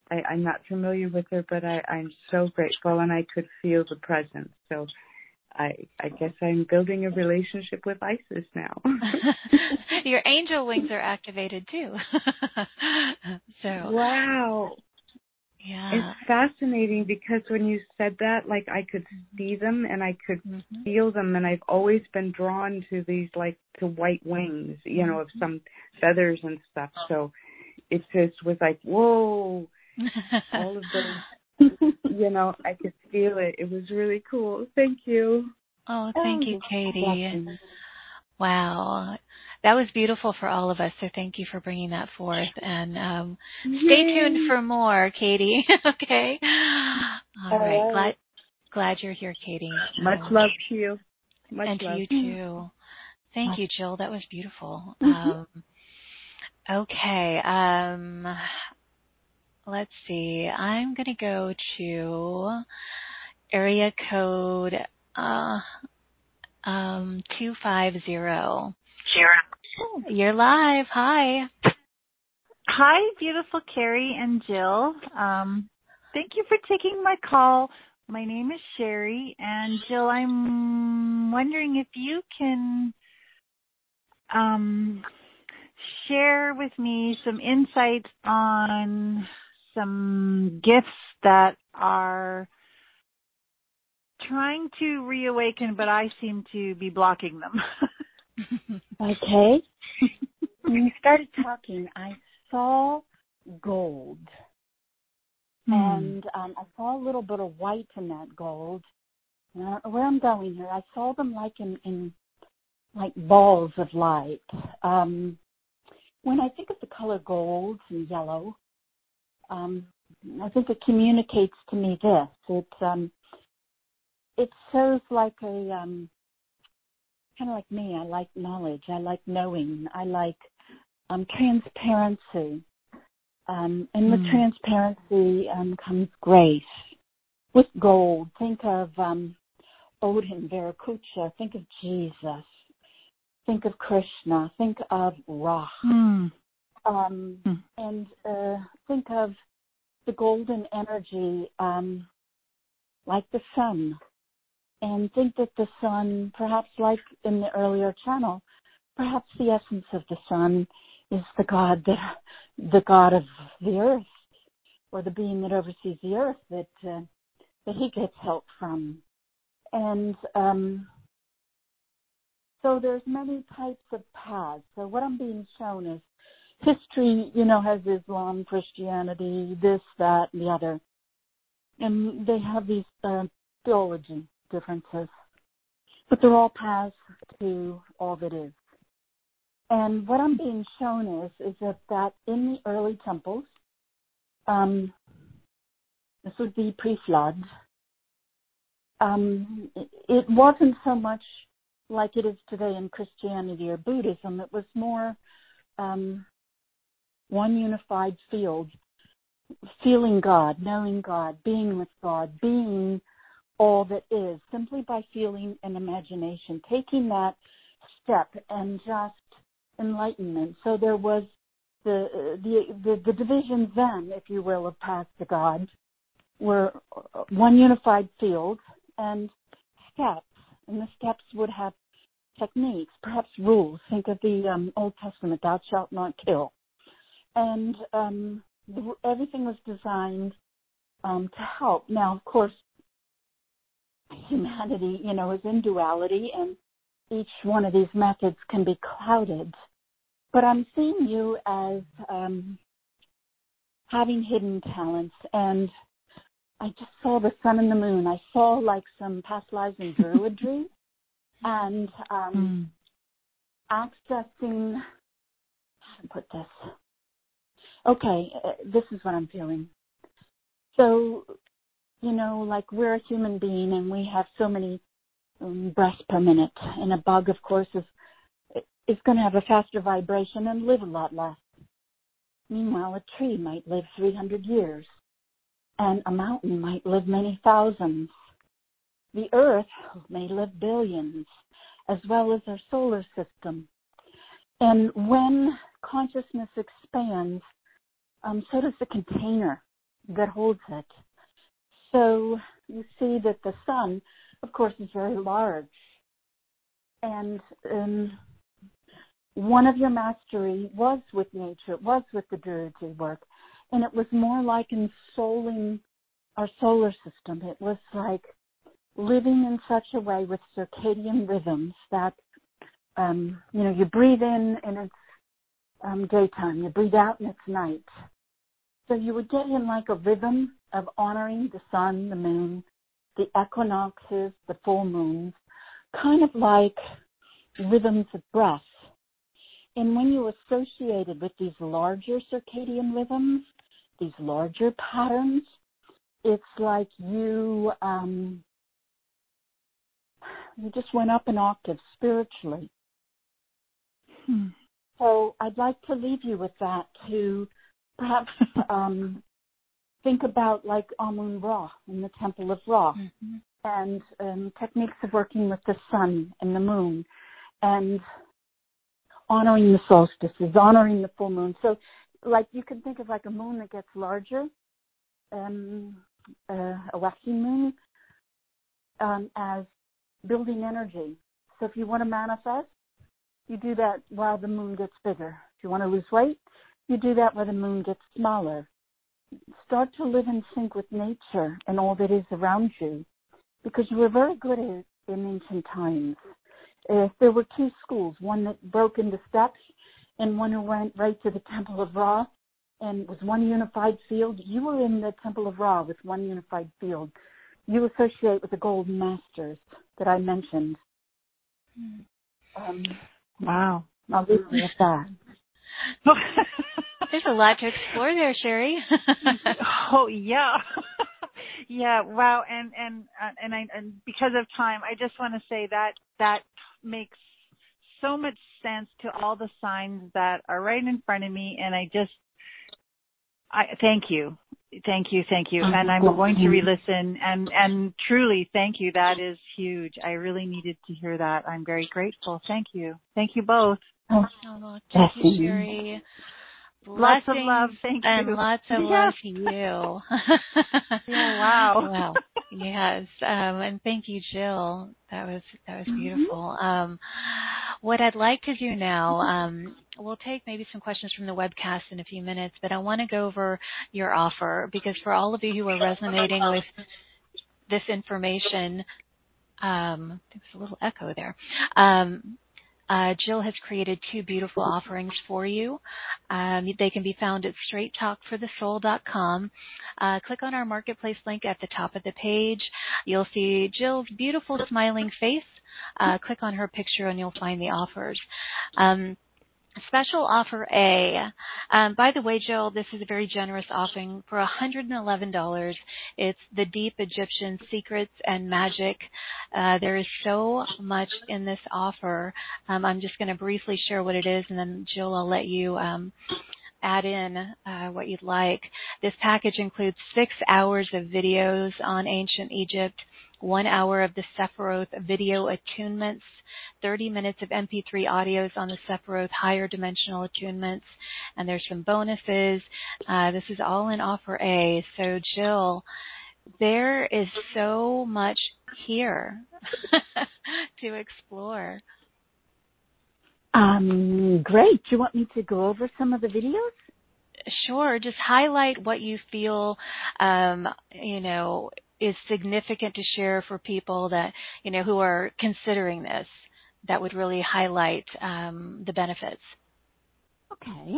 I'm not familiar with her, but I'm so grateful, and I could feel the presence. So I guess I'm building a relationship with Isis now. Your angel wings are activated too. So wow. Yeah. It's fascinating because when you said that, like, I could see them and I could feel them, and I've always been drawn to these, like, to white wings, you know, of some feathers and stuff. So it just was like, whoa, all of those, you know, I could feel it. It was really cool. Thank you. Oh, thank you, Katie. Wow. That was beautiful for all of us, so thank you for bringing that forth. And stay tuned for more, Katie, okay? All right. Glad you're here, Katie. Much love to you. Much love to you, too. Thank you, Jill. That was beautiful. Okay. Let's see. I'm going to go to area code 250. Sure. You're live. Hi. Hi, beautiful Carrie and Jill. Thank you for taking my call. My name is Sherry, and Jill, I'm wondering if you can share with me some insights on some gifts that are trying to reawaken, but I seem to be blocking them. Okay. When you started talking, I saw gold. And I saw a little bit of white in that gold. And I don't know where I'm going here. I saw them like in like balls of light. When I think of the color gold and yellow, I think it communicates to me this. It shows like a kind of like me. I like knowledge. I like knowing. I like transparency. And with transparency comes grace. With gold, think of Odin, Viracocha. Think of Jesus. Think of Krishna. Think of Ra. And think of the golden energy like the sun. And think that the sun, perhaps like in the earlier channel, perhaps the essence of the sun is the God that the God of the earth, or the being that oversees the earth, that he gets help from. And so there's many types of paths. So what I'm being shown is history, has Islam, Christianity, this, that, and the other. And they have these theology differences. But they're all paths to all that is. And what I'm being shown is that in the early temples, this would be pre-flood, it wasn't so much like it is today in Christianity or Buddhism. It was more one unified field, feeling God, knowing God, being with God, being all that is, simply by feeling and imagination, taking that step and just enlightenment. So there was the divisions then, if you will, of paths to God were one unified field and steps, and the steps would have techniques, perhaps rules. Think of the Old Testament, thou shalt not kill. And everything was designed to help. Now, of course, humanity, is in duality, and each one of these methods can be clouded. But I'm seeing you as having hidden talents. And I just saw the sun and the moon. I saw like some past lives in druidry and accessing, how to put this? Okay, this is what I'm feeling. So, like we're a human being and we have so many breaths per minute, and a bug, of course, is going to have a faster vibration and live a lot less. Meanwhile, a tree might live 300 years, and a mountain might live many thousands. The earth may live billions, as well as our solar system. And when consciousness expands, so does the container that holds it. So you see that the sun, of course, is very large. And one of your mastery was with nature, it was with the druidry work, and it was more like ensouling our solar system. It was like living in such a way with circadian rhythms that, you breathe in and it's daytime, you breathe out and it's night. So you would get in like a rhythm of honoring the sun, the moon, the equinoxes, the full moons, kind of like rhythms of breath. And when you associated with these larger circadian rhythms, these larger patterns, it's like you just went up an octave spiritually. So I'd like to leave you with that to perhaps think about like Amun Ra in the Temple of Ra, mm-hmm. and techniques of working with the sun and the moon and honoring the solstices, honoring the full moon. So like you can think of like a moon that gets larger, a waxing moon, as building energy. So if you want to manifest, you do that while the moon gets bigger. If you want to lose weight, you do that while the moon gets smaller. Start to live in sync with nature and all that is around you, because you were very good at it in ancient times. There were two schools, one that broke into steps and one who went right to the Temple of Ra and was one unified field. You were in the Temple of Ra with one unified field. You associate with the Golden Masters that I mentioned. Wow. I'll leave you with that. There's a lot to explore there, Sherry. Oh, yeah. Yeah, wow. And because of time, I just want to say that makes so much sense to all the signs that are right in front of me. And I thank you. Thank you. Thank you. And I'm going to re-listen and truly thank you. That is huge. I really needed to hear that. I'm very grateful. Thank you. Thank you both. Oh, thank you, Sherry. Lots of love. Thank you. And lots of love to you. Oh, wow. Wow. Yes. And thank you, Jill. That was beautiful. Mm-hmm. What I'd like to do now, we'll take maybe some questions from the webcast in a few minutes, but I want to go over your offer, because for all of you who are resonating with this information, there was a little echo there. Jill has created two beautiful offerings for you. They can be found at straighttalkforthesoul.com. Click on our marketplace link at the top of the page. You'll see Jill's beautiful smiling face. Click on her picture and you'll find the offers. Special offer A. By the way, Jill, this is a very generous offering for $111. It's the Deep Egyptian Secrets and Magic. There is so much in this offer. I'm just going to briefly share what it is, and then Jill, I'll let you add in what you'd like. This package includes 6 hours of videos on ancient Egypt, 1 hour of the Sephiroth video attunements, 30 minutes of MP3 audios on the Sephiroth higher dimensional attunements, and there's some bonuses. This is all in offer A. So, Jill, there is so much here to explore. Great. Do you want me to go over some of the videos? Sure. Just highlight what you feel, is significant to share for people that, who are considering this, that would really highlight the benefits. Okay.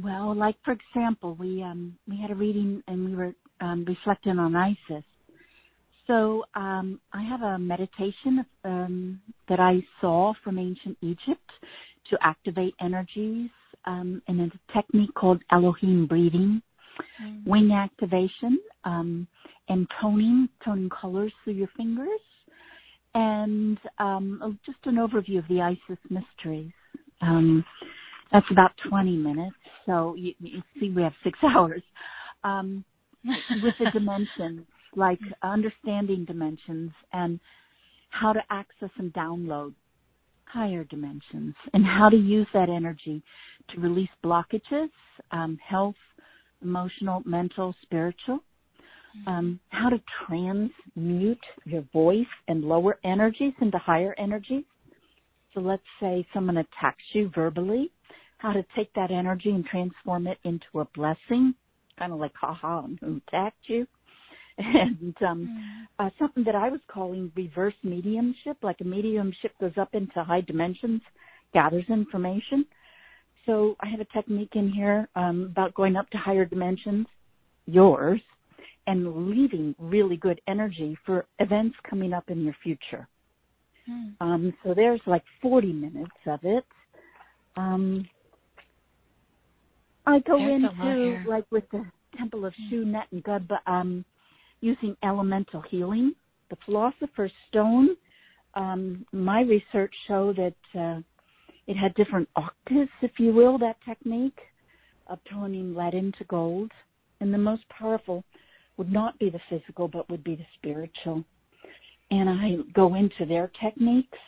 Well, like, for example, we had a reading and we were reflecting on Isis. So I have a meditation that I saw from ancient Egypt to activate energies, and it's a technique called Elohim breathing. Mm-hmm. Wing activation, and toning colors through your fingers, and just an overview of the Isis mysteries. That's about 20 minutes, so you see we have 6 hours. With the dimensions, like understanding dimensions and how to access and download higher dimensions, and how to use that energy to release blockages, health, emotional, mental, spiritual, how to transmute your voice and lower energies into higher energies. So let's say someone attacks you verbally, how to take that energy and transform it into a blessing, kind of like, ha-ha, who attacked you? And something that I was calling reverse mediumship, like a mediumship goes up into high dimensions, gathers information. So I have a technique in here about going up to higher dimensions, yours, and leaving really good energy for events coming up in your future. So there's like 40 minutes of it. I go into like with the Temple of Shu, Nut, and Gudba, using elemental healing, the Philosopher's Stone. My research showed that It had different octaves, if you will, that technique of turning lead into gold. And the most powerful would not be the physical, but would be the spiritual. And I go into their techniques,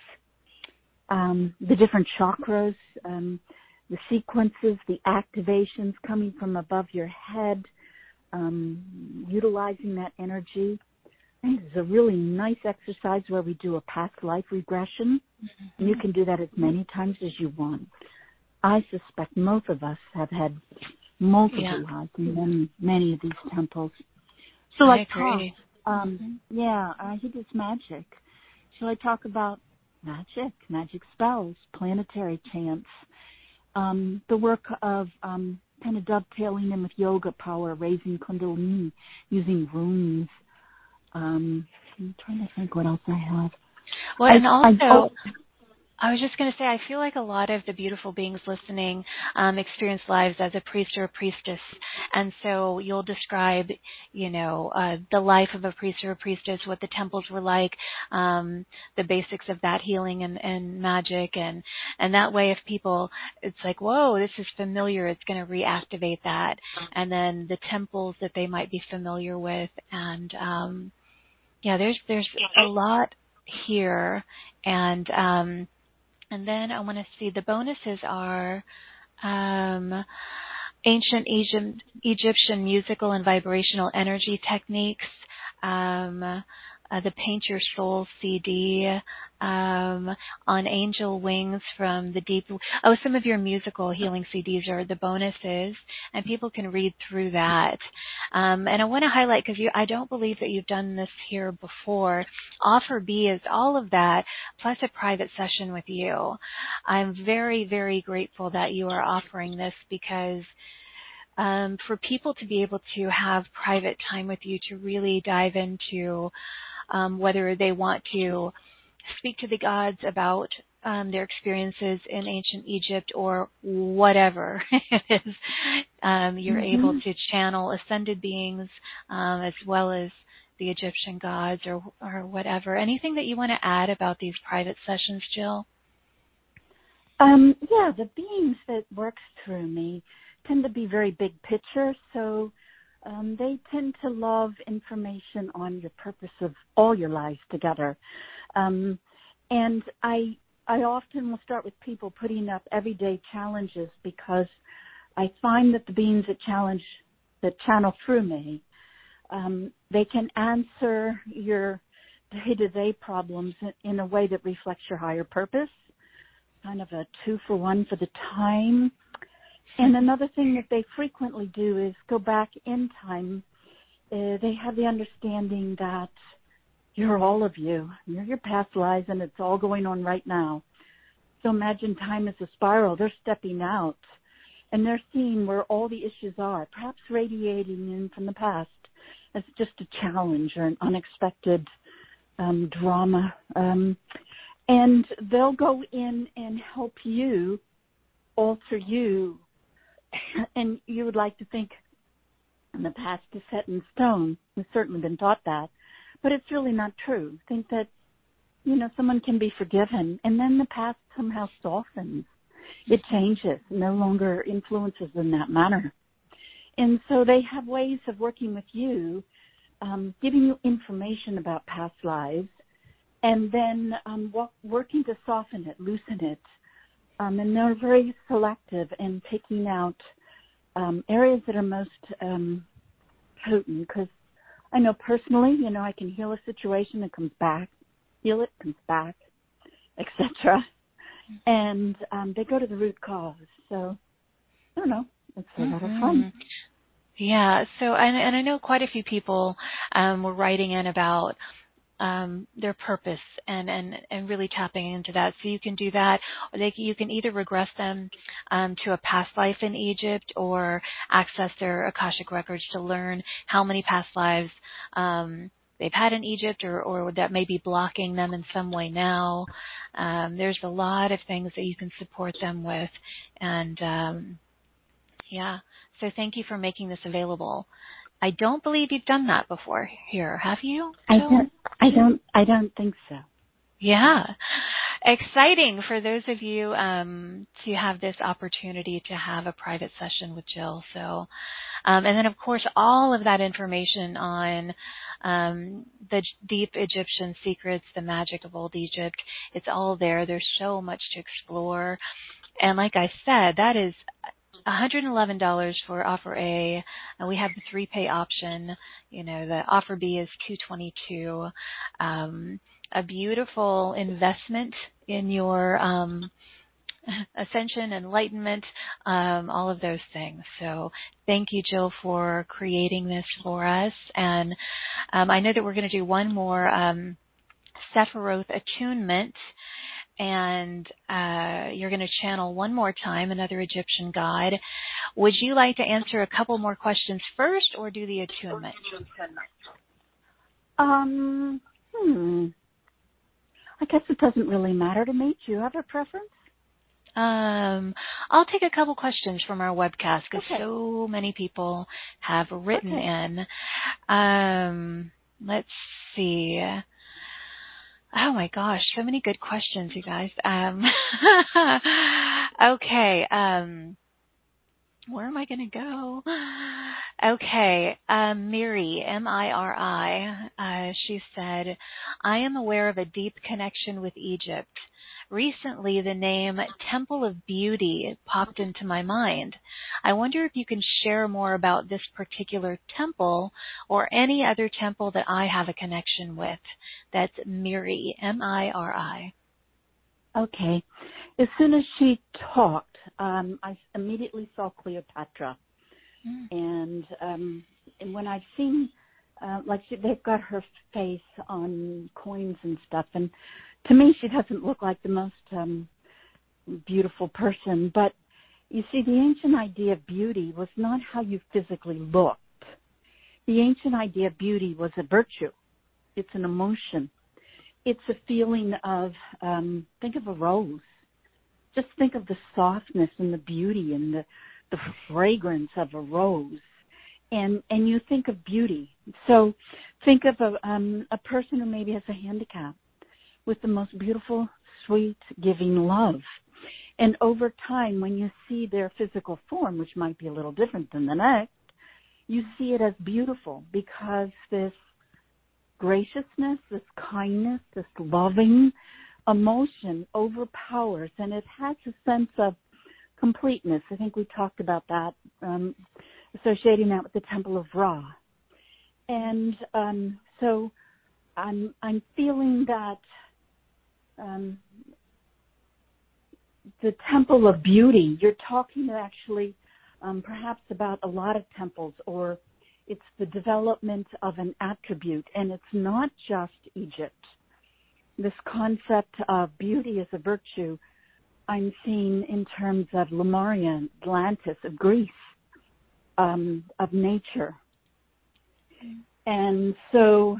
the different chakras, the sequences, the activations coming from above your head, utilizing that energy. I think it's a really nice exercise where we do a past life regression. And you can do that as many times as you want. I suspect most of us have had multiple lives in many of these temples. So I agree. Talk, he does magic. So I talk about magic spells, planetary chants, the work of kind of dovetailing them with yoga power, raising kundalini, using runes. I'm trying to think what else I have. Well, I was just going to say, I feel like a lot of the beautiful beings listening experience lives as a priest or a priestess. And so you'll describe, the life of a priest or a priestess, what the temples were like, the basics of that healing and magic. And that way, if people, it's like, whoa, this is familiar, it's going to reactivate that. And then the temples that they might be familiar with. And, there's a lot here. And then I want to see the bonuses are ancient Egyptian musical and vibrational energy techniques, the Paint Your Soul CD, On Angel Wings from the Deep. Oh, some of your musical healing CDs are the bonuses, and people can read through that. And I want to highlight, because I don't believe that you've done this here before, Offer B is all of that, plus a private session with you. I'm very, very grateful that you are offering this, because for people to be able to have private time with you to really dive into whether they want to speak to the gods about their experiences in ancient Egypt or whatever it is, you're able to channel ascended beings as well as the Egyptian gods or whatever. Anything that you want to add about these private sessions, Jill? The beings that works through me tend to be very big picture, so they tend to love information on your purpose of all your lives together. And I often will start with people putting up everyday challenges, because I find that the beings that channel through me, they can answer your day-to-day problems in a way that reflects your higher purpose, kind of a 2-for-1 for the time. And another thing that they frequently do is go back in time. They have the understanding that you're all of you. You're your past lives, and it's all going on right now. So imagine time as a spiral. They're stepping out, and they're seeing where all the issues are, perhaps radiating in from the past as just a challenge or an unexpected drama. And they'll go in and help you alter you. And you would like to think in the past is set in stone. We've certainly been taught that, but it's really not true. Think that, someone can be forgiven, and then the past somehow softens. It changes, no longer influences in that manner. And so they have ways of working with you, giving you information about past lives, and then working to soften it, loosen it. And they're very selective in picking out areas that are most potent, because I know personally, I can heal a situation that comes back, heal it, comes back, etc. And they go to the root cause. So, I don't know, it's a lot of fun. Yeah, so, and I know quite a few people were writing in about their purpose and really tapping into that. So you can do that. You can either regress them to a past life in Egypt or access their Akashic records to learn how many past lives they've had in Egypt or that may be blocking them in some way now. There's a lot of things that you can support them with. And, so thank you for making this available. I don't believe you've done that before here, have you? I don't think so. Yeah. exciting for those of you to have this opportunity to have a private session with Jill. So, and then, of course, all of that information on the deep Egyptian secrets, the magic of old Egypt, it's all there. There's so much to explore. And like I said, that is $111 for offer A, and we have the 3-pay option. You know, the offer B is $222. A beautiful investment in your ascension, enlightenment, all of those things. So thank you, Jill, for creating this for us. And I know that we're going to do one more Sephiroth attunement, and you're going to channel one more time, another Egyptian god. Would you like to answer a couple more questions first or do the attunement? I guess it doesn't really matter to me. Do you have a preference? I'll take a couple questions from our webcast because so many people have written in. Let's see. Oh, my gosh. So many good questions, you guys. Okay. Where am I going to go? Okay. Miri, M-I-R-I, she said, I am aware of a deep connection with Egypt. Recently, the name Temple of Beauty popped into my mind. I wonder if you can share more about this particular temple or any other temple that I have a connection with. That's Miri, M-I-R-I. Okay. As soon as she talked, I immediately saw Cleopatra. Mm. And when I've seen, like they've got her face on coins and stuff, and to me she doesn't look like the most beautiful person. But you see, the ancient idea of beauty was not how you physically looked. The ancient idea of beauty was a virtue. It's an emotion. It's a feeling of, think of a rose. Just think of the softness and the beauty and the fragrance of a rose. And you think of beauty. So think of a person who maybe has a handicap with the most beautiful, sweet, giving love. And over time, when you see their physical form, which might be a little different than the next, you see it as beautiful because this graciousness, this kindness, this loving emotion overpowers, and it has a sense of completeness. I think we talked about that, associating that with the Temple of Ra. And so I'm feeling that the Temple of Beauty, you're talking actually perhaps about a lot of temples, or it's the development of an attribute, and it's not just Egypt. This concept of beauty as a virtue I'm seeing in terms of Lemuria, Atlantis, of Greece, of nature. And so,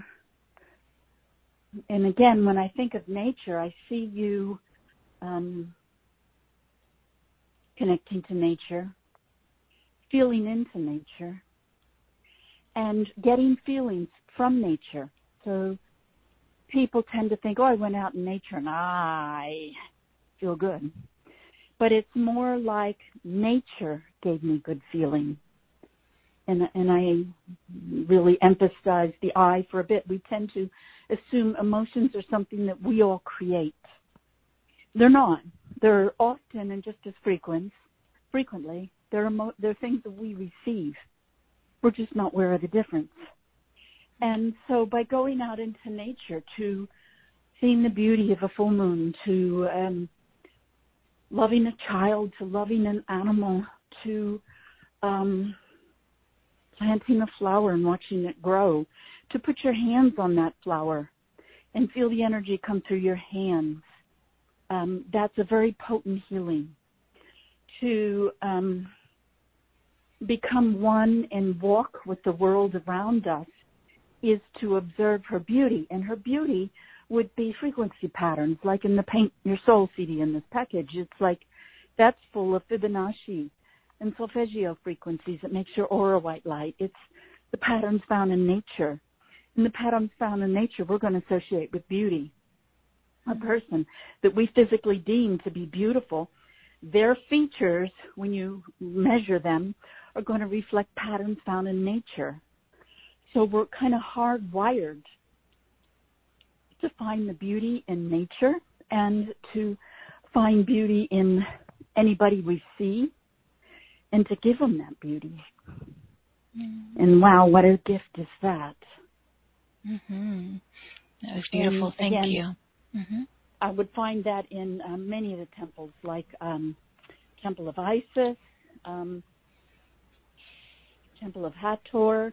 and again, when I think of nature, I see you connecting to nature, feeling into nature, and getting feelings from nature. So people tend to think, oh, I went out in nature and I feel good. But it's more like nature gave me good feeling. And I really emphasize the I for a bit. We tend to assume emotions are something that we all create. They're not. They're often and just as frequently, they're things that we receive. We're just not aware of the difference. And so by going out into nature, to seeing the beauty of a full moon, to loving a child, to loving an animal, to planting a flower and watching it grow, to put your hands on that flower and feel the energy come through your hands, that's a very potent healing. To become one and walk with the world around us is to observe her beauty. And her beauty would be frequency patterns, like in the Paint Your Soul CD in this package. It's like that's full of Fibonacci and solfeggio frequencies. It makes your aura white light. It's the patterns found in nature. And the patterns found in nature we're going to associate with beauty. a person that we physically deem to be beautiful, their features, when you measure them, are going to reflect patterns found in nature. So we're kind of hardwired to find the beauty in nature and to find beauty in anybody we see and to give them that beauty. Mm-hmm. And wow, what a gift is that. Mm-hmm. That was beautiful. And thank you. Mm-hmm. I would find that in many of the temples, like Temple of Isis, Temple of Hathor,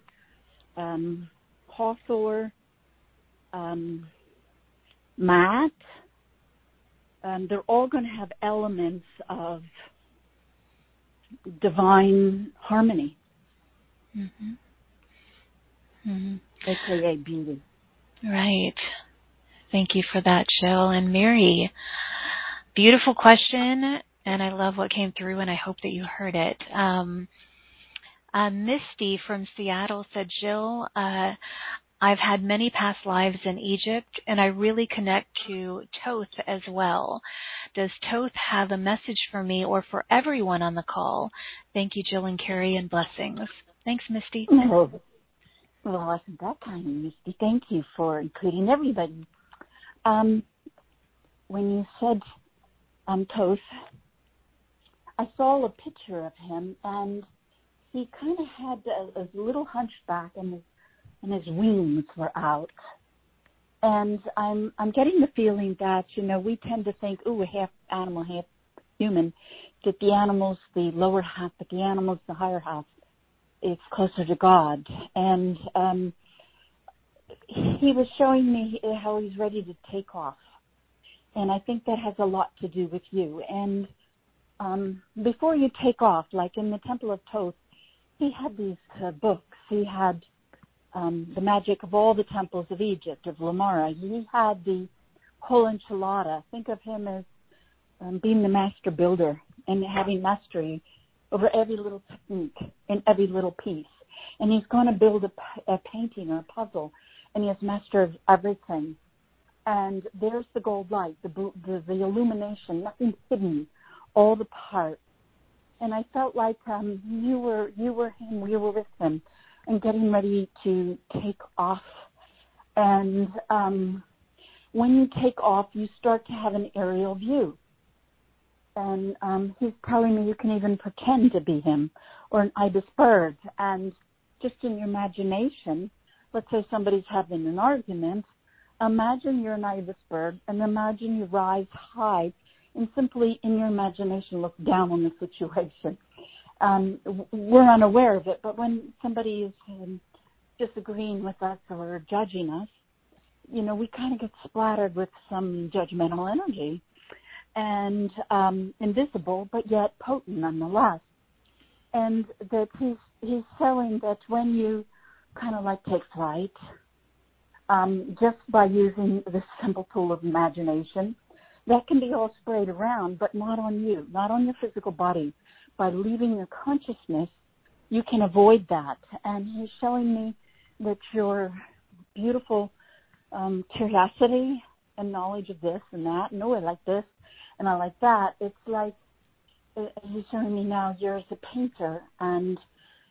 Hathor, Ma'at. They're all going to have elements of divine harmony. Mm-hmm. Mm-hmm. They create beauty. Right. Thank you for that, Jill. And Mary, beautiful question, and I love what came through, and I hope that you heard it. Misty from Seattle said, Jill, I've had many past lives in Egypt, and I really connect to Thoth as well. Does Thoth have a message for me or for everyone on the call? Thank you, Jill and Carrie, and blessings. Thanks, Misty. Oh. Well, isn't that kind of Misty? Thank you for including everybody. When you said Thoth, I saw a picture of him, and he kind of had a little hunchback, and his wings were out. And I'm getting the feeling that, you know, we tend to think, ooh, half animal, half human, that the animals, the lower half, but the animals, the higher half, it's closer to God. And he was showing me how he's ready to take off. And I think that has a lot to do with you. And before you take off, like in the Temple of Thoth, he had these books. He had the magic of all the temples of Egypt, of Lamara. He had the whole enchilada. Think of him as being the master builder and having mastery over every little technique and every little piece. And he's going to build a painting or a puzzle, and he is master of everything. And there's the gold light, the illumination, nothing's hidden, all the parts. And I felt like you were him, we were with him, and getting ready to take off. And when you take off, you start to have an aerial view. And he's telling me you can even pretend to be him or an ibis bird. And just in your imagination, let's say somebody's having an argument, imagine you're an ibis bird and imagine you rise high and simply in your imagination look down on the situation. We're unaware of it, but when somebody is disagreeing with us or judging us, you know, we kind of get splattered with some judgmental energy and invisible, but yet potent nonetheless. And that he's showing that when you kind of like take flight, just by using the simple tool of imagination, that can be all sprayed around, but not on you, not on your physical body. By leaving your consciousness, you can avoid that. And he's showing me that your beautiful curiosity and knowledge of this and that, and oh, I like this, and I like that. It's like he's showing me now you're as a painter, and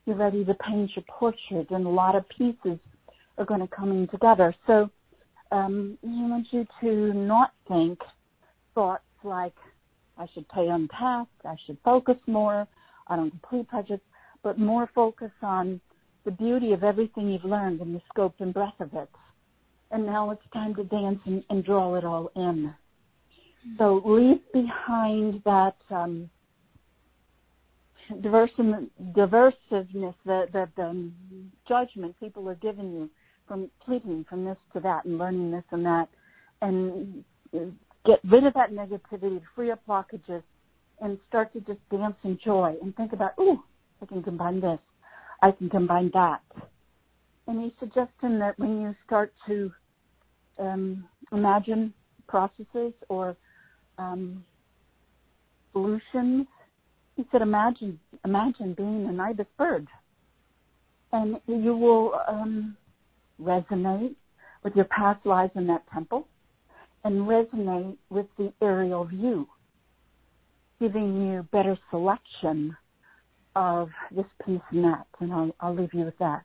you're ready to paint your portrait, and a lot of pieces are going to come in together. So he wants you to not think thoughts like, I should pay on task, I should focus more, I don't complete projects, but more focus on the beauty of everything you've learned and the scope and breadth of it. And now it's time to dance and draw it all in. So leave behind that diversiveness, the judgment people are giving you from pleading from this to that and learning this and that, and get rid of that negativity, free up blockages, and start to just dance and joy and think about, ooh, I can combine this, I can combine that. And he's suggesting that when you start to imagine processes or solutions, he said, imagine being an ibis bird. And you will resonate with your past lives in that temple. and resonate with the aerial view, giving you better selection of this piece and that. And I'll leave you with that.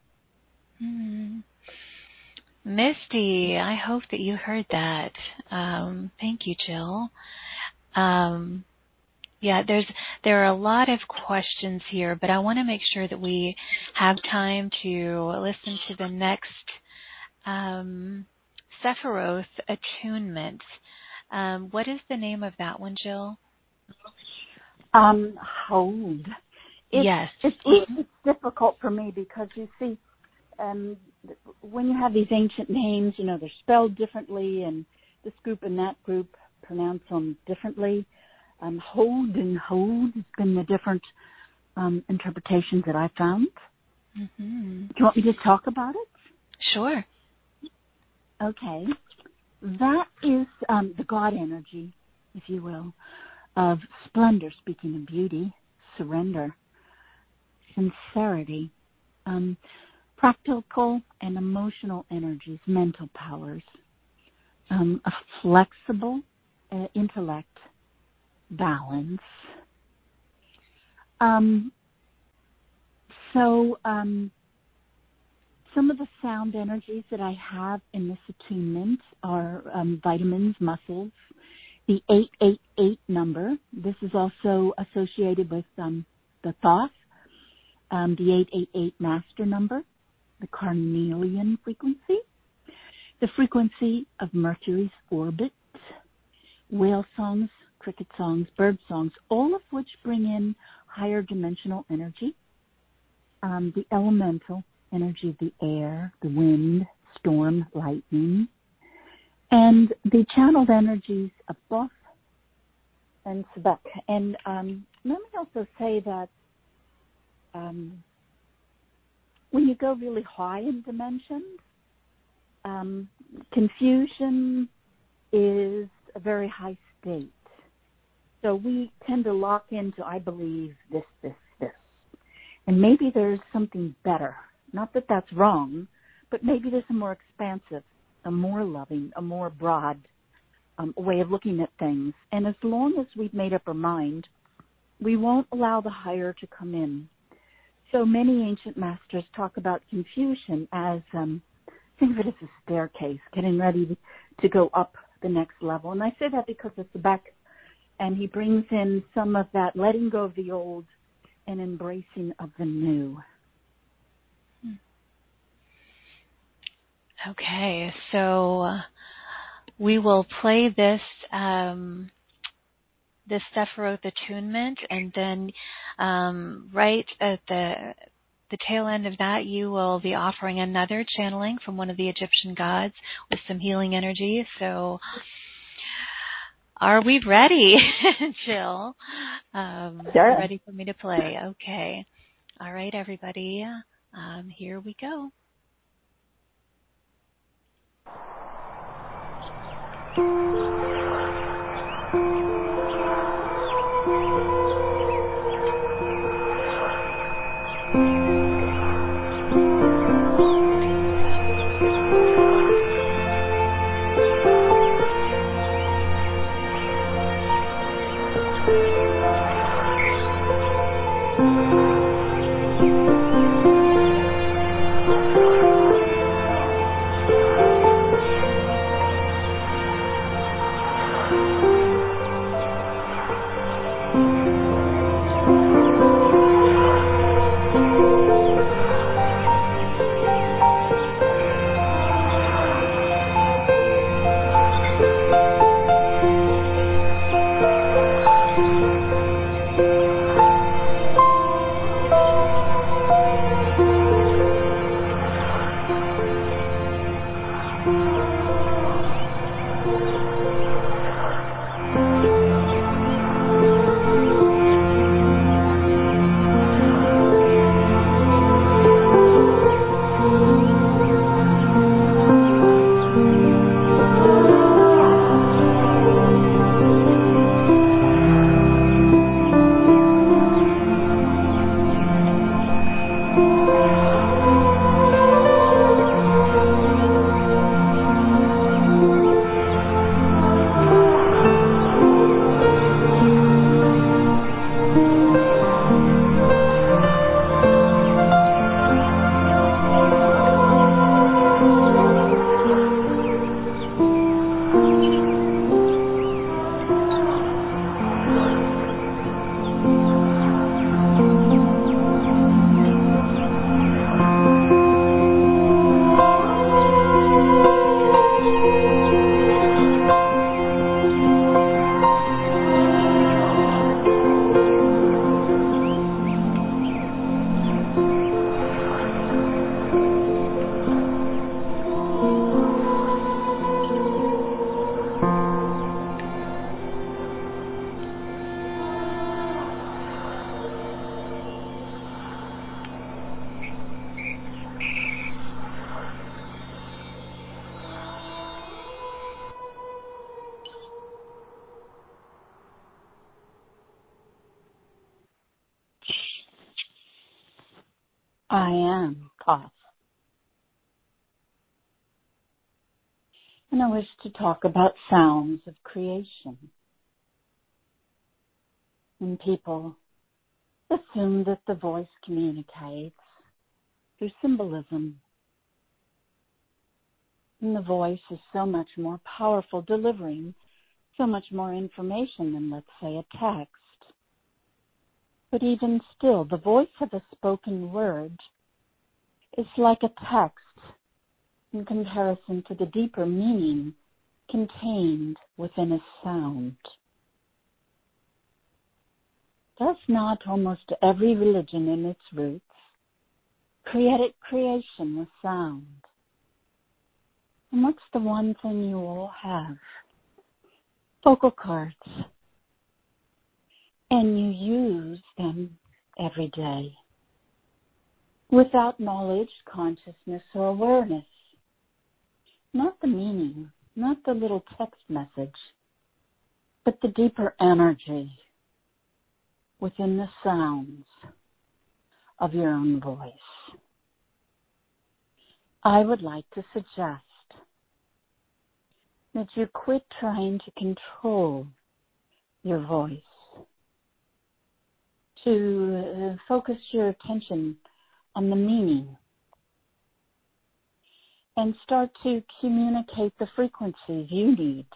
Mm-hmm. Misty, I hope that you heard that. Thank you, Jill. Yeah, there are a lot of questions here, but I want to make sure that we have time to listen to the next Sephiroth attunement. What is the name of that one, Jill? Hold. Yes. It's difficult for me because, you see, when you have these ancient names, you know, they're spelled differently, and this group and that group pronounce them differently. Hold and hold has been the different interpretations that I found. Mm-hmm. Do you want me to talk about it? Sure. Okay. That is the God energy, if you will, of splendor, speaking of beauty, surrender, sincerity, practical and emotional energies, mental powers, a flexible intellect, balance. So some of the sound energies that I have in this attunement are vitamins, muscles, the 888 number. This is also associated with the Thoth, the 888 master number, the carnelian frequency, the frequency of Mercury's orbit, whale songs, cricket songs, bird songs, all of which bring in higher dimensional energy, the elemental energy of the air, the wind, storm, lightning, and the channeled energies of Thoth and Sebek. And let me also say that when you go really high in dimensions, confusion is a very high state. So we tend to lock into, I believe, this. And maybe there's something better. Not that that's wrong, but maybe there's a more expansive, a more loving, a more broad way of looking at things. And as long as we've made up our mind, we won't allow the higher to come in. So many ancient masters talk about confusion as, think of it as a staircase, getting ready to go up the next level. And I say that because it's back. And he brings in some of that letting go of the old and embracing of the new. Okay, so we will play this this Sephiroth attunement, and then right at the tail end of that, you will be offering another channeling from one of the Egyptian gods with some healing energy. So are we ready, Jill? Sure. Ready for me to play? Okay. All right, everybody. Here we go. I am Thoth. And I wish to talk about sounds of creation. And people assume that the voice communicates through symbolism. And the voice is so much more powerful, delivering so much more information than, let's say, a text. But even still, the voice of a spoken word is like a text in comparison to the deeper meaning contained within a sound. Does not almost every religion in its roots create creation with sound? And what's the one thing you all have? Vocal cords. And you use them every day without knowledge, consciousness, or awareness. Not the meaning, not the little text message, but the deeper energy within the sounds of your own voice. I would like to suggest that you quit trying to control your voice, to focus your attention on the meaning, and start to communicate the frequencies you need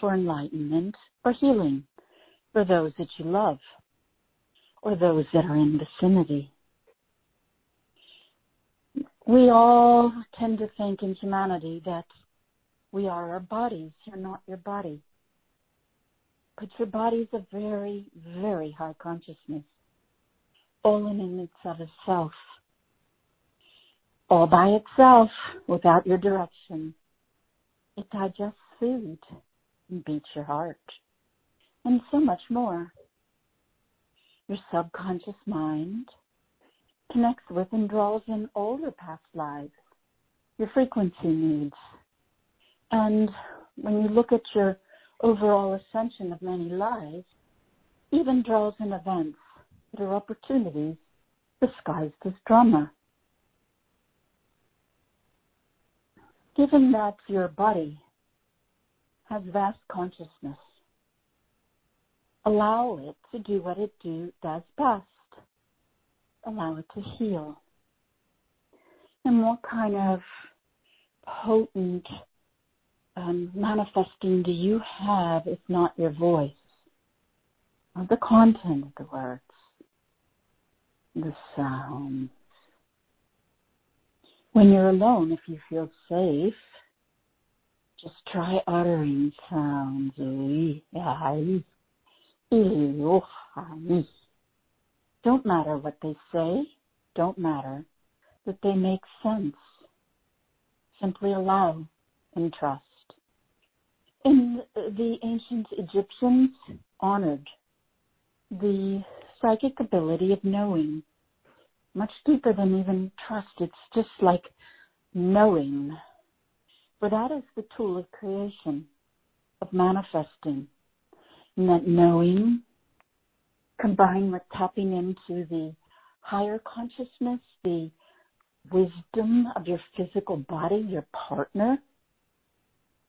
for enlightenment or healing for those that you love or those that are in vicinity. We all tend to think in humanity that we are our bodies. You're not your body. But your body is a very, very high consciousness, all in and of itself, all by itself, without your direction. It digests food and beats your heart, and so much more. Your subconscious mind connects with and draws in all your past lives, your frequency needs. And when you look at your overall ascension of many lives, even draws in events that are opportunities disguised as drama. Given that your body has vast consciousness, allow it to do what it does best. Allow it to heal. And what kind of potent manifesting do you have if not your voice, or the content of the words, the sounds? When you're alone, if you feel safe, just try uttering sounds. Don't matter what they say, don't matter that they make sense. Simply allow and trust. And the ancient Egyptians honored the psychic ability of knowing, much deeper than even trust. It's just like knowing. For that is the tool of creation, of manifesting. And that knowing, combined with tapping into the higher consciousness, the wisdom of your physical body, your partner,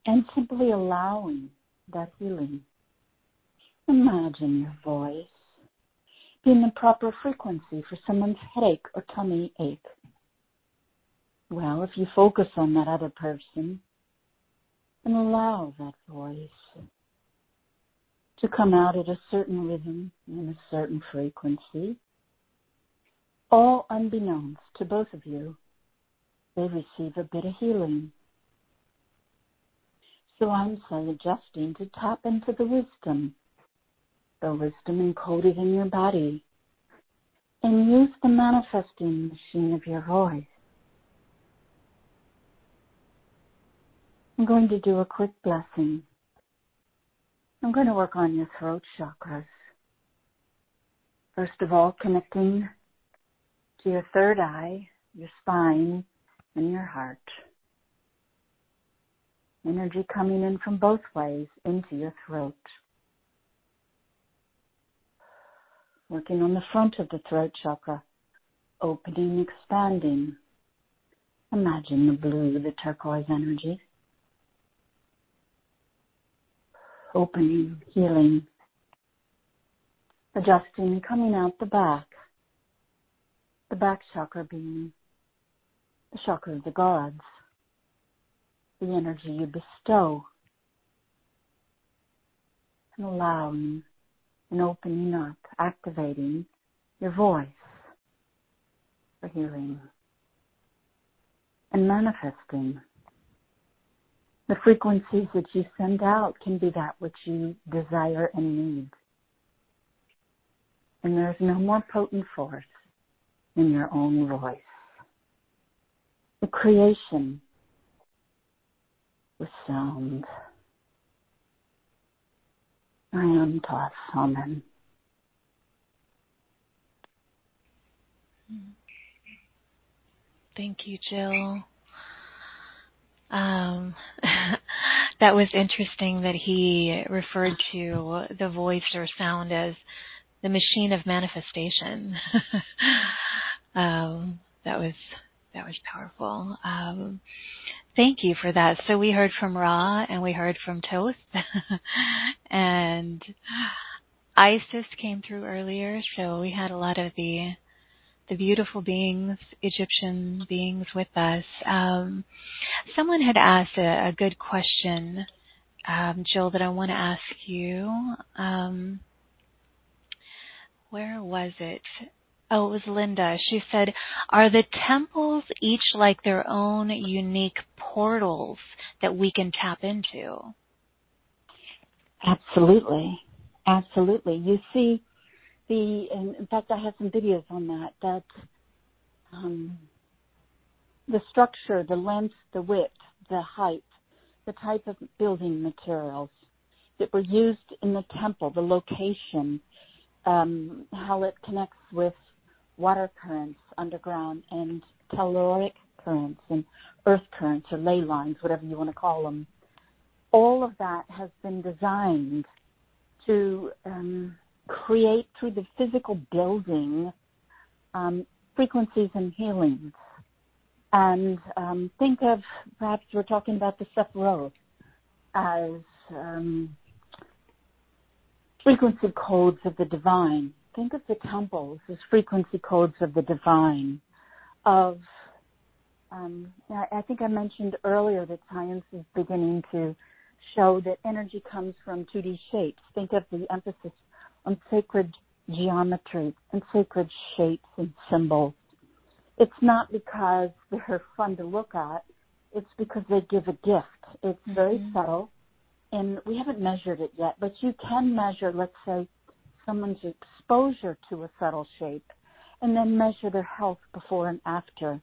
and simply allowing that healing. Imagine your voice being the proper frequency for someone's headache or tummy ache. Well, if you focus on that other person and allow that voice to come out at a certain rhythm and a certain frequency, all unbeknownst to both of you, they receive a bit of healing. So I'm suggesting to tap into the wisdom encoded in your body, and use the manifesting machine of your voice. I'm going to do a quick blessing. I'm going to work on your throat chakras. First of all, connecting to your third eye, your spine, and your heart. Energy coming in from both ways into your throat. Working on the front of the throat chakra, opening, expanding. Imagine the blue, the turquoise energy. Opening, healing, adjusting, coming out the back chakra being the chakra of the gods, the energy you bestow, and allowing and opening up, activating your voice for healing and manifesting. The frequencies that you send out can be that which you desire and need. And there's no more potent force than your own voice. The creation with sound. I am Thoth, Amen. Thank you, Jill. That was interesting that he referred to the voice or sound as the machine of manifestation. That was powerful. Thank you for that. So we heard from Ra and we heard from Thoth, and Isis came through earlier. So we had a lot of the beautiful beings, Egyptian beings with us. Someone had asked a good question, Jill, that I want to ask you. Where was it? Oh, it was Linda. She said, are the temples each like their own unique portals that we can tap into? Absolutely. Absolutely. You see, in fact, I have some videos on that, the structure, the length, the width, the height, the type of building materials that were used in the temple, the location, how it connects with water currents underground and caloric currents and earth currents or ley lines, whatever you want to call them. All of that has been designed to create through the physical building frequencies and healings. And think of, perhaps we're talking about the Sephiroth as frequency codes of the divine. Think of the temples as frequency codes of the divine. Of, I think I mentioned earlier that science is beginning to show that energy comes from 2D shapes. Think of the emphasis on sacred geometry and sacred shapes and symbols. It's not because they're fun to look at. It's because they give a gift. It's very subtle, and we haven't measured it yet, but you can measure, let's say, someone's exposure to a subtle shape and then measure their health before and after.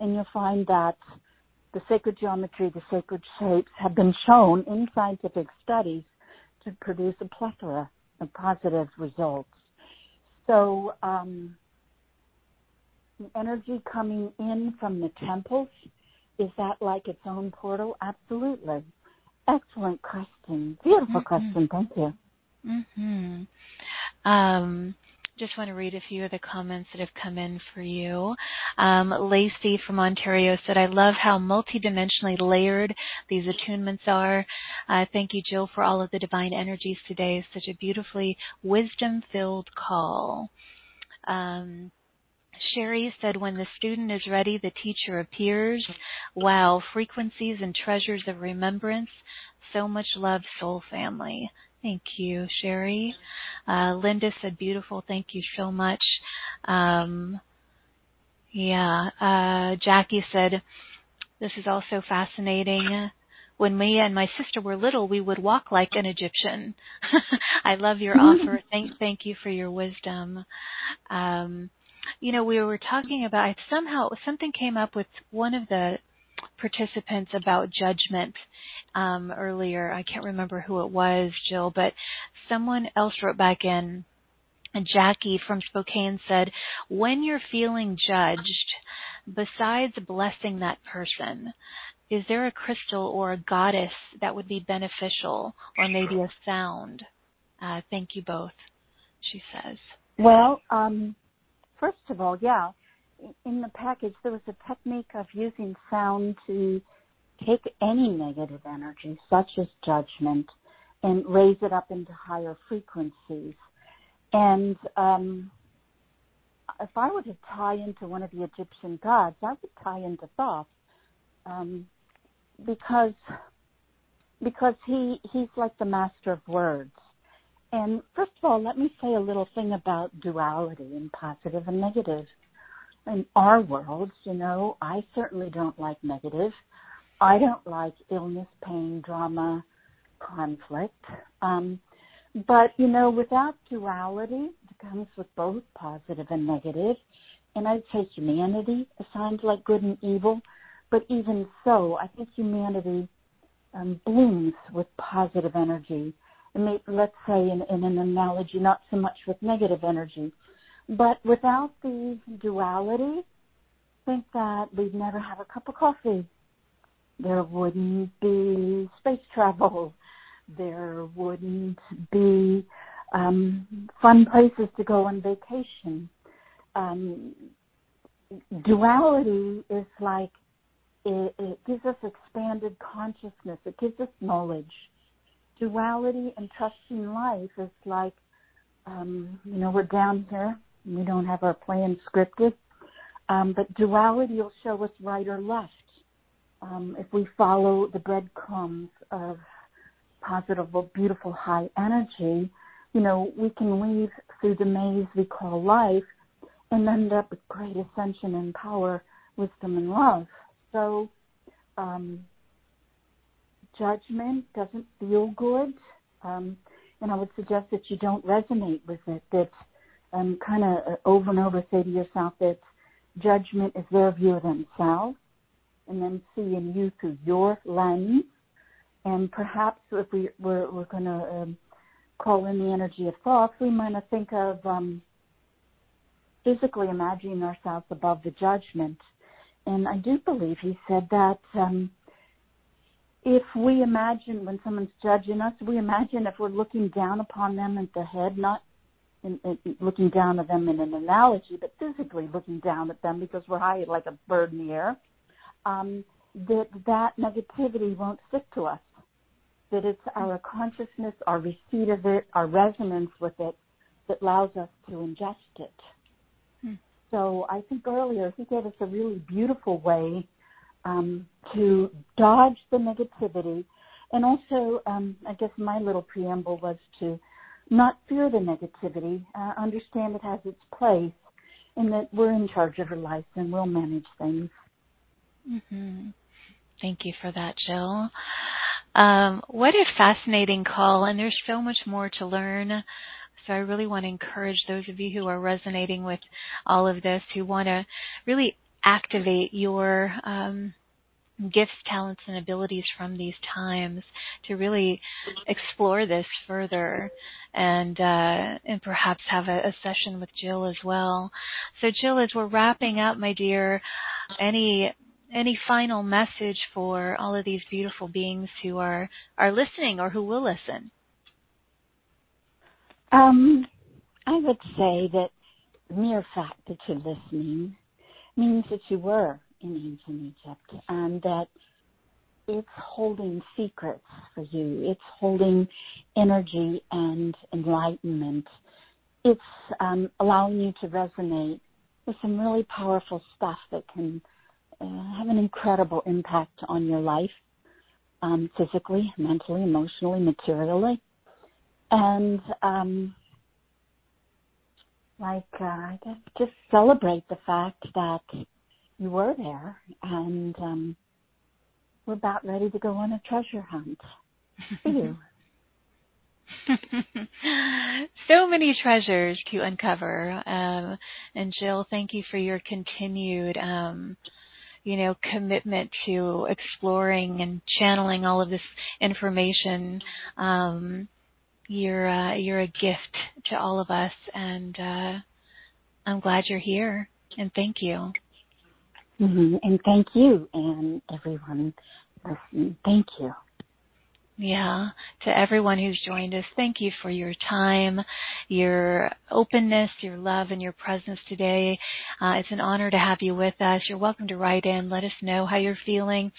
And you'll find that the sacred geometry, the sacred shapes have been shown in scientific studies to produce a plethora and positive results. So the energy coming in from the temples, is that like its own portal? Absolutely. Excellent question. Beautiful question. Thank you. Just want to read a few of the comments that have come in for you. Lacey from Ontario said, I love how multidimensionally layered these attunements are. Thank you, Jill, for all of the divine energies today. Such a beautifully wisdom-filled call. Sherry said, when the student is ready, the teacher appears. Wow, frequencies and treasures of remembrance. So much love, soul family. Thank you, Sherry. Linda said, beautiful. Thank you so much. Jackie said, this is also fascinating. When me and my sister were little, we would walk like an Egyptian. I love your offer. Thank you for your wisdom. You know, we were talking about, somehow something came up with one of the participants about judgment earlier. I can't remember who it was, Jill, but someone else wrote back in. And Jackie from Spokane said, when you're feeling judged, besides blessing that person, is there a crystal or a goddess that would be beneficial, or maybe a sound? Thank you both, she says. Well, first of all, yeah, in the package, there was a technique of using sound to take any negative energy, such as judgment, and raise it up into higher frequencies. And if I were to tie into one of the Egyptian gods, I would tie into Thoth, because he's like the master of words. And first of all, let me say a little thing about duality and positive and negative. In our world, you know, I certainly don't like negative. I don't like illness, pain, drama, conflict. But, you know, without duality, it comes with both positive and negative. And I'd say humanity sounds like good and evil. But even so, I think humanity blooms with positive energy. And maybe, let's say in an analogy, not so much with negative energy. But without the duality, I think that we'd never have a cup of coffee. There wouldn't be space travel. There wouldn't be fun places to go on vacation. Duality is like, it gives us expanded consciousness. It gives us knowledge. Duality and trusting life is like, you know, we're down here. We don't have our plan scripted, but duality will show us right or left if we follow the breadcrumbs of positive, beautiful, high energy. You know, we can weave through the maze we call life and end up with great ascension and power, wisdom and love. So judgment doesn't feel good, and I would suggest that you don't resonate with it, that kind of over and over say to yourself that judgment is their view of themselves, and then seeing you through your lens. And perhaps if we're going to call in the energy of thoughts, we might think of physically imagining ourselves above the judgment. And I do believe he said that if we imagine when someone's judging us, we imagine if we're looking down upon them at the head, not looking down at them in an analogy, but physically looking down at them because we're high like a bird in the air, that negativity won't stick to us, that it's our consciousness, our receipt of it, our resonance with it that allows us to ingest it. So I think earlier he gave us a really beautiful way to dodge the negativity. And also, I guess my little preamble was to not fear the negativity, understand it has its place, and that we're in charge of our lives and we'll manage things. Mm-hmm. Thank you for that, Jill. What a fascinating call, and there's so much more to learn. So I really want to encourage those of you who are resonating with all of this, who want to really activate your gifts, talents, and abilities from these times to really explore this further and perhaps have a session with Jill as well. So Jill, as we're wrapping up, my dear, any final message for all of these beautiful beings who are listening or who will listen? I would say that the mere fact that you're listening means that you were in ancient Egypt, and that it's holding secrets for you. It's holding energy and enlightenment. It's allowing you to resonate with some really powerful stuff that can have an incredible impact on your life, physically, mentally, emotionally, materially. And I guess just celebrate the fact that you were there, and we're about ready to go on a treasure hunt for you. So many treasures to uncover. And Jill, thank you for your continued commitment to exploring and channeling all of this information. You're a gift to all of us, and I'm glad you're here, and thank you. Mm-hmm. And thank you, and everyone listening. Thank you. Yeah. To everyone who's joined us, thank you for your time, your openness, your love, and your presence today. It's an honor to have you with us. You're welcome to write in. Let us know how you're feeling,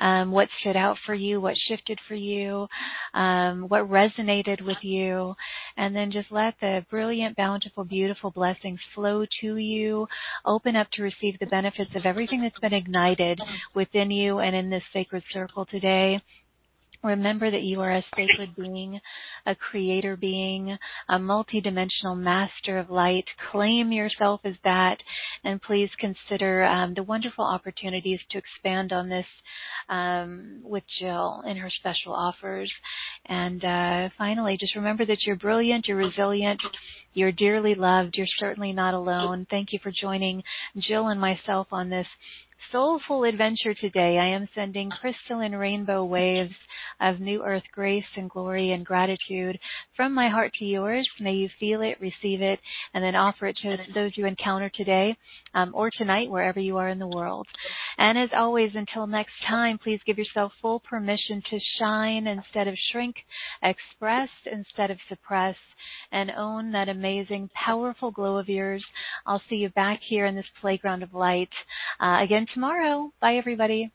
what stood out for you, what shifted for you, what resonated with you, and then just let the brilliant, bountiful, beautiful blessings flow to you. Open up to receive the benefits of everything that's been ignited within you and in this sacred circle today. Remember that you are a sacred being, a creator being, a multidimensional master of light. Claim yourself as that, and please consider the wonderful opportunities to expand on this with Jill and her special offers. And finally, just remember that you're brilliant, you're resilient, you're dearly loved, you're certainly not alone. Thank you for joining Jill and myself on this soulful adventure today. I am sending crystalline rainbow waves of new earth grace and glory and gratitude from my heart to yours. May you feel it, receive it, and then offer it to those you encounter today or tonight, wherever you are in the world. And as always, until next time, please give yourself full permission to shine instead of shrink, express instead of suppress, and own that amazing, powerful glow of yours. I'll see you back here in this playground of light again tomorrow. Bye, everybody.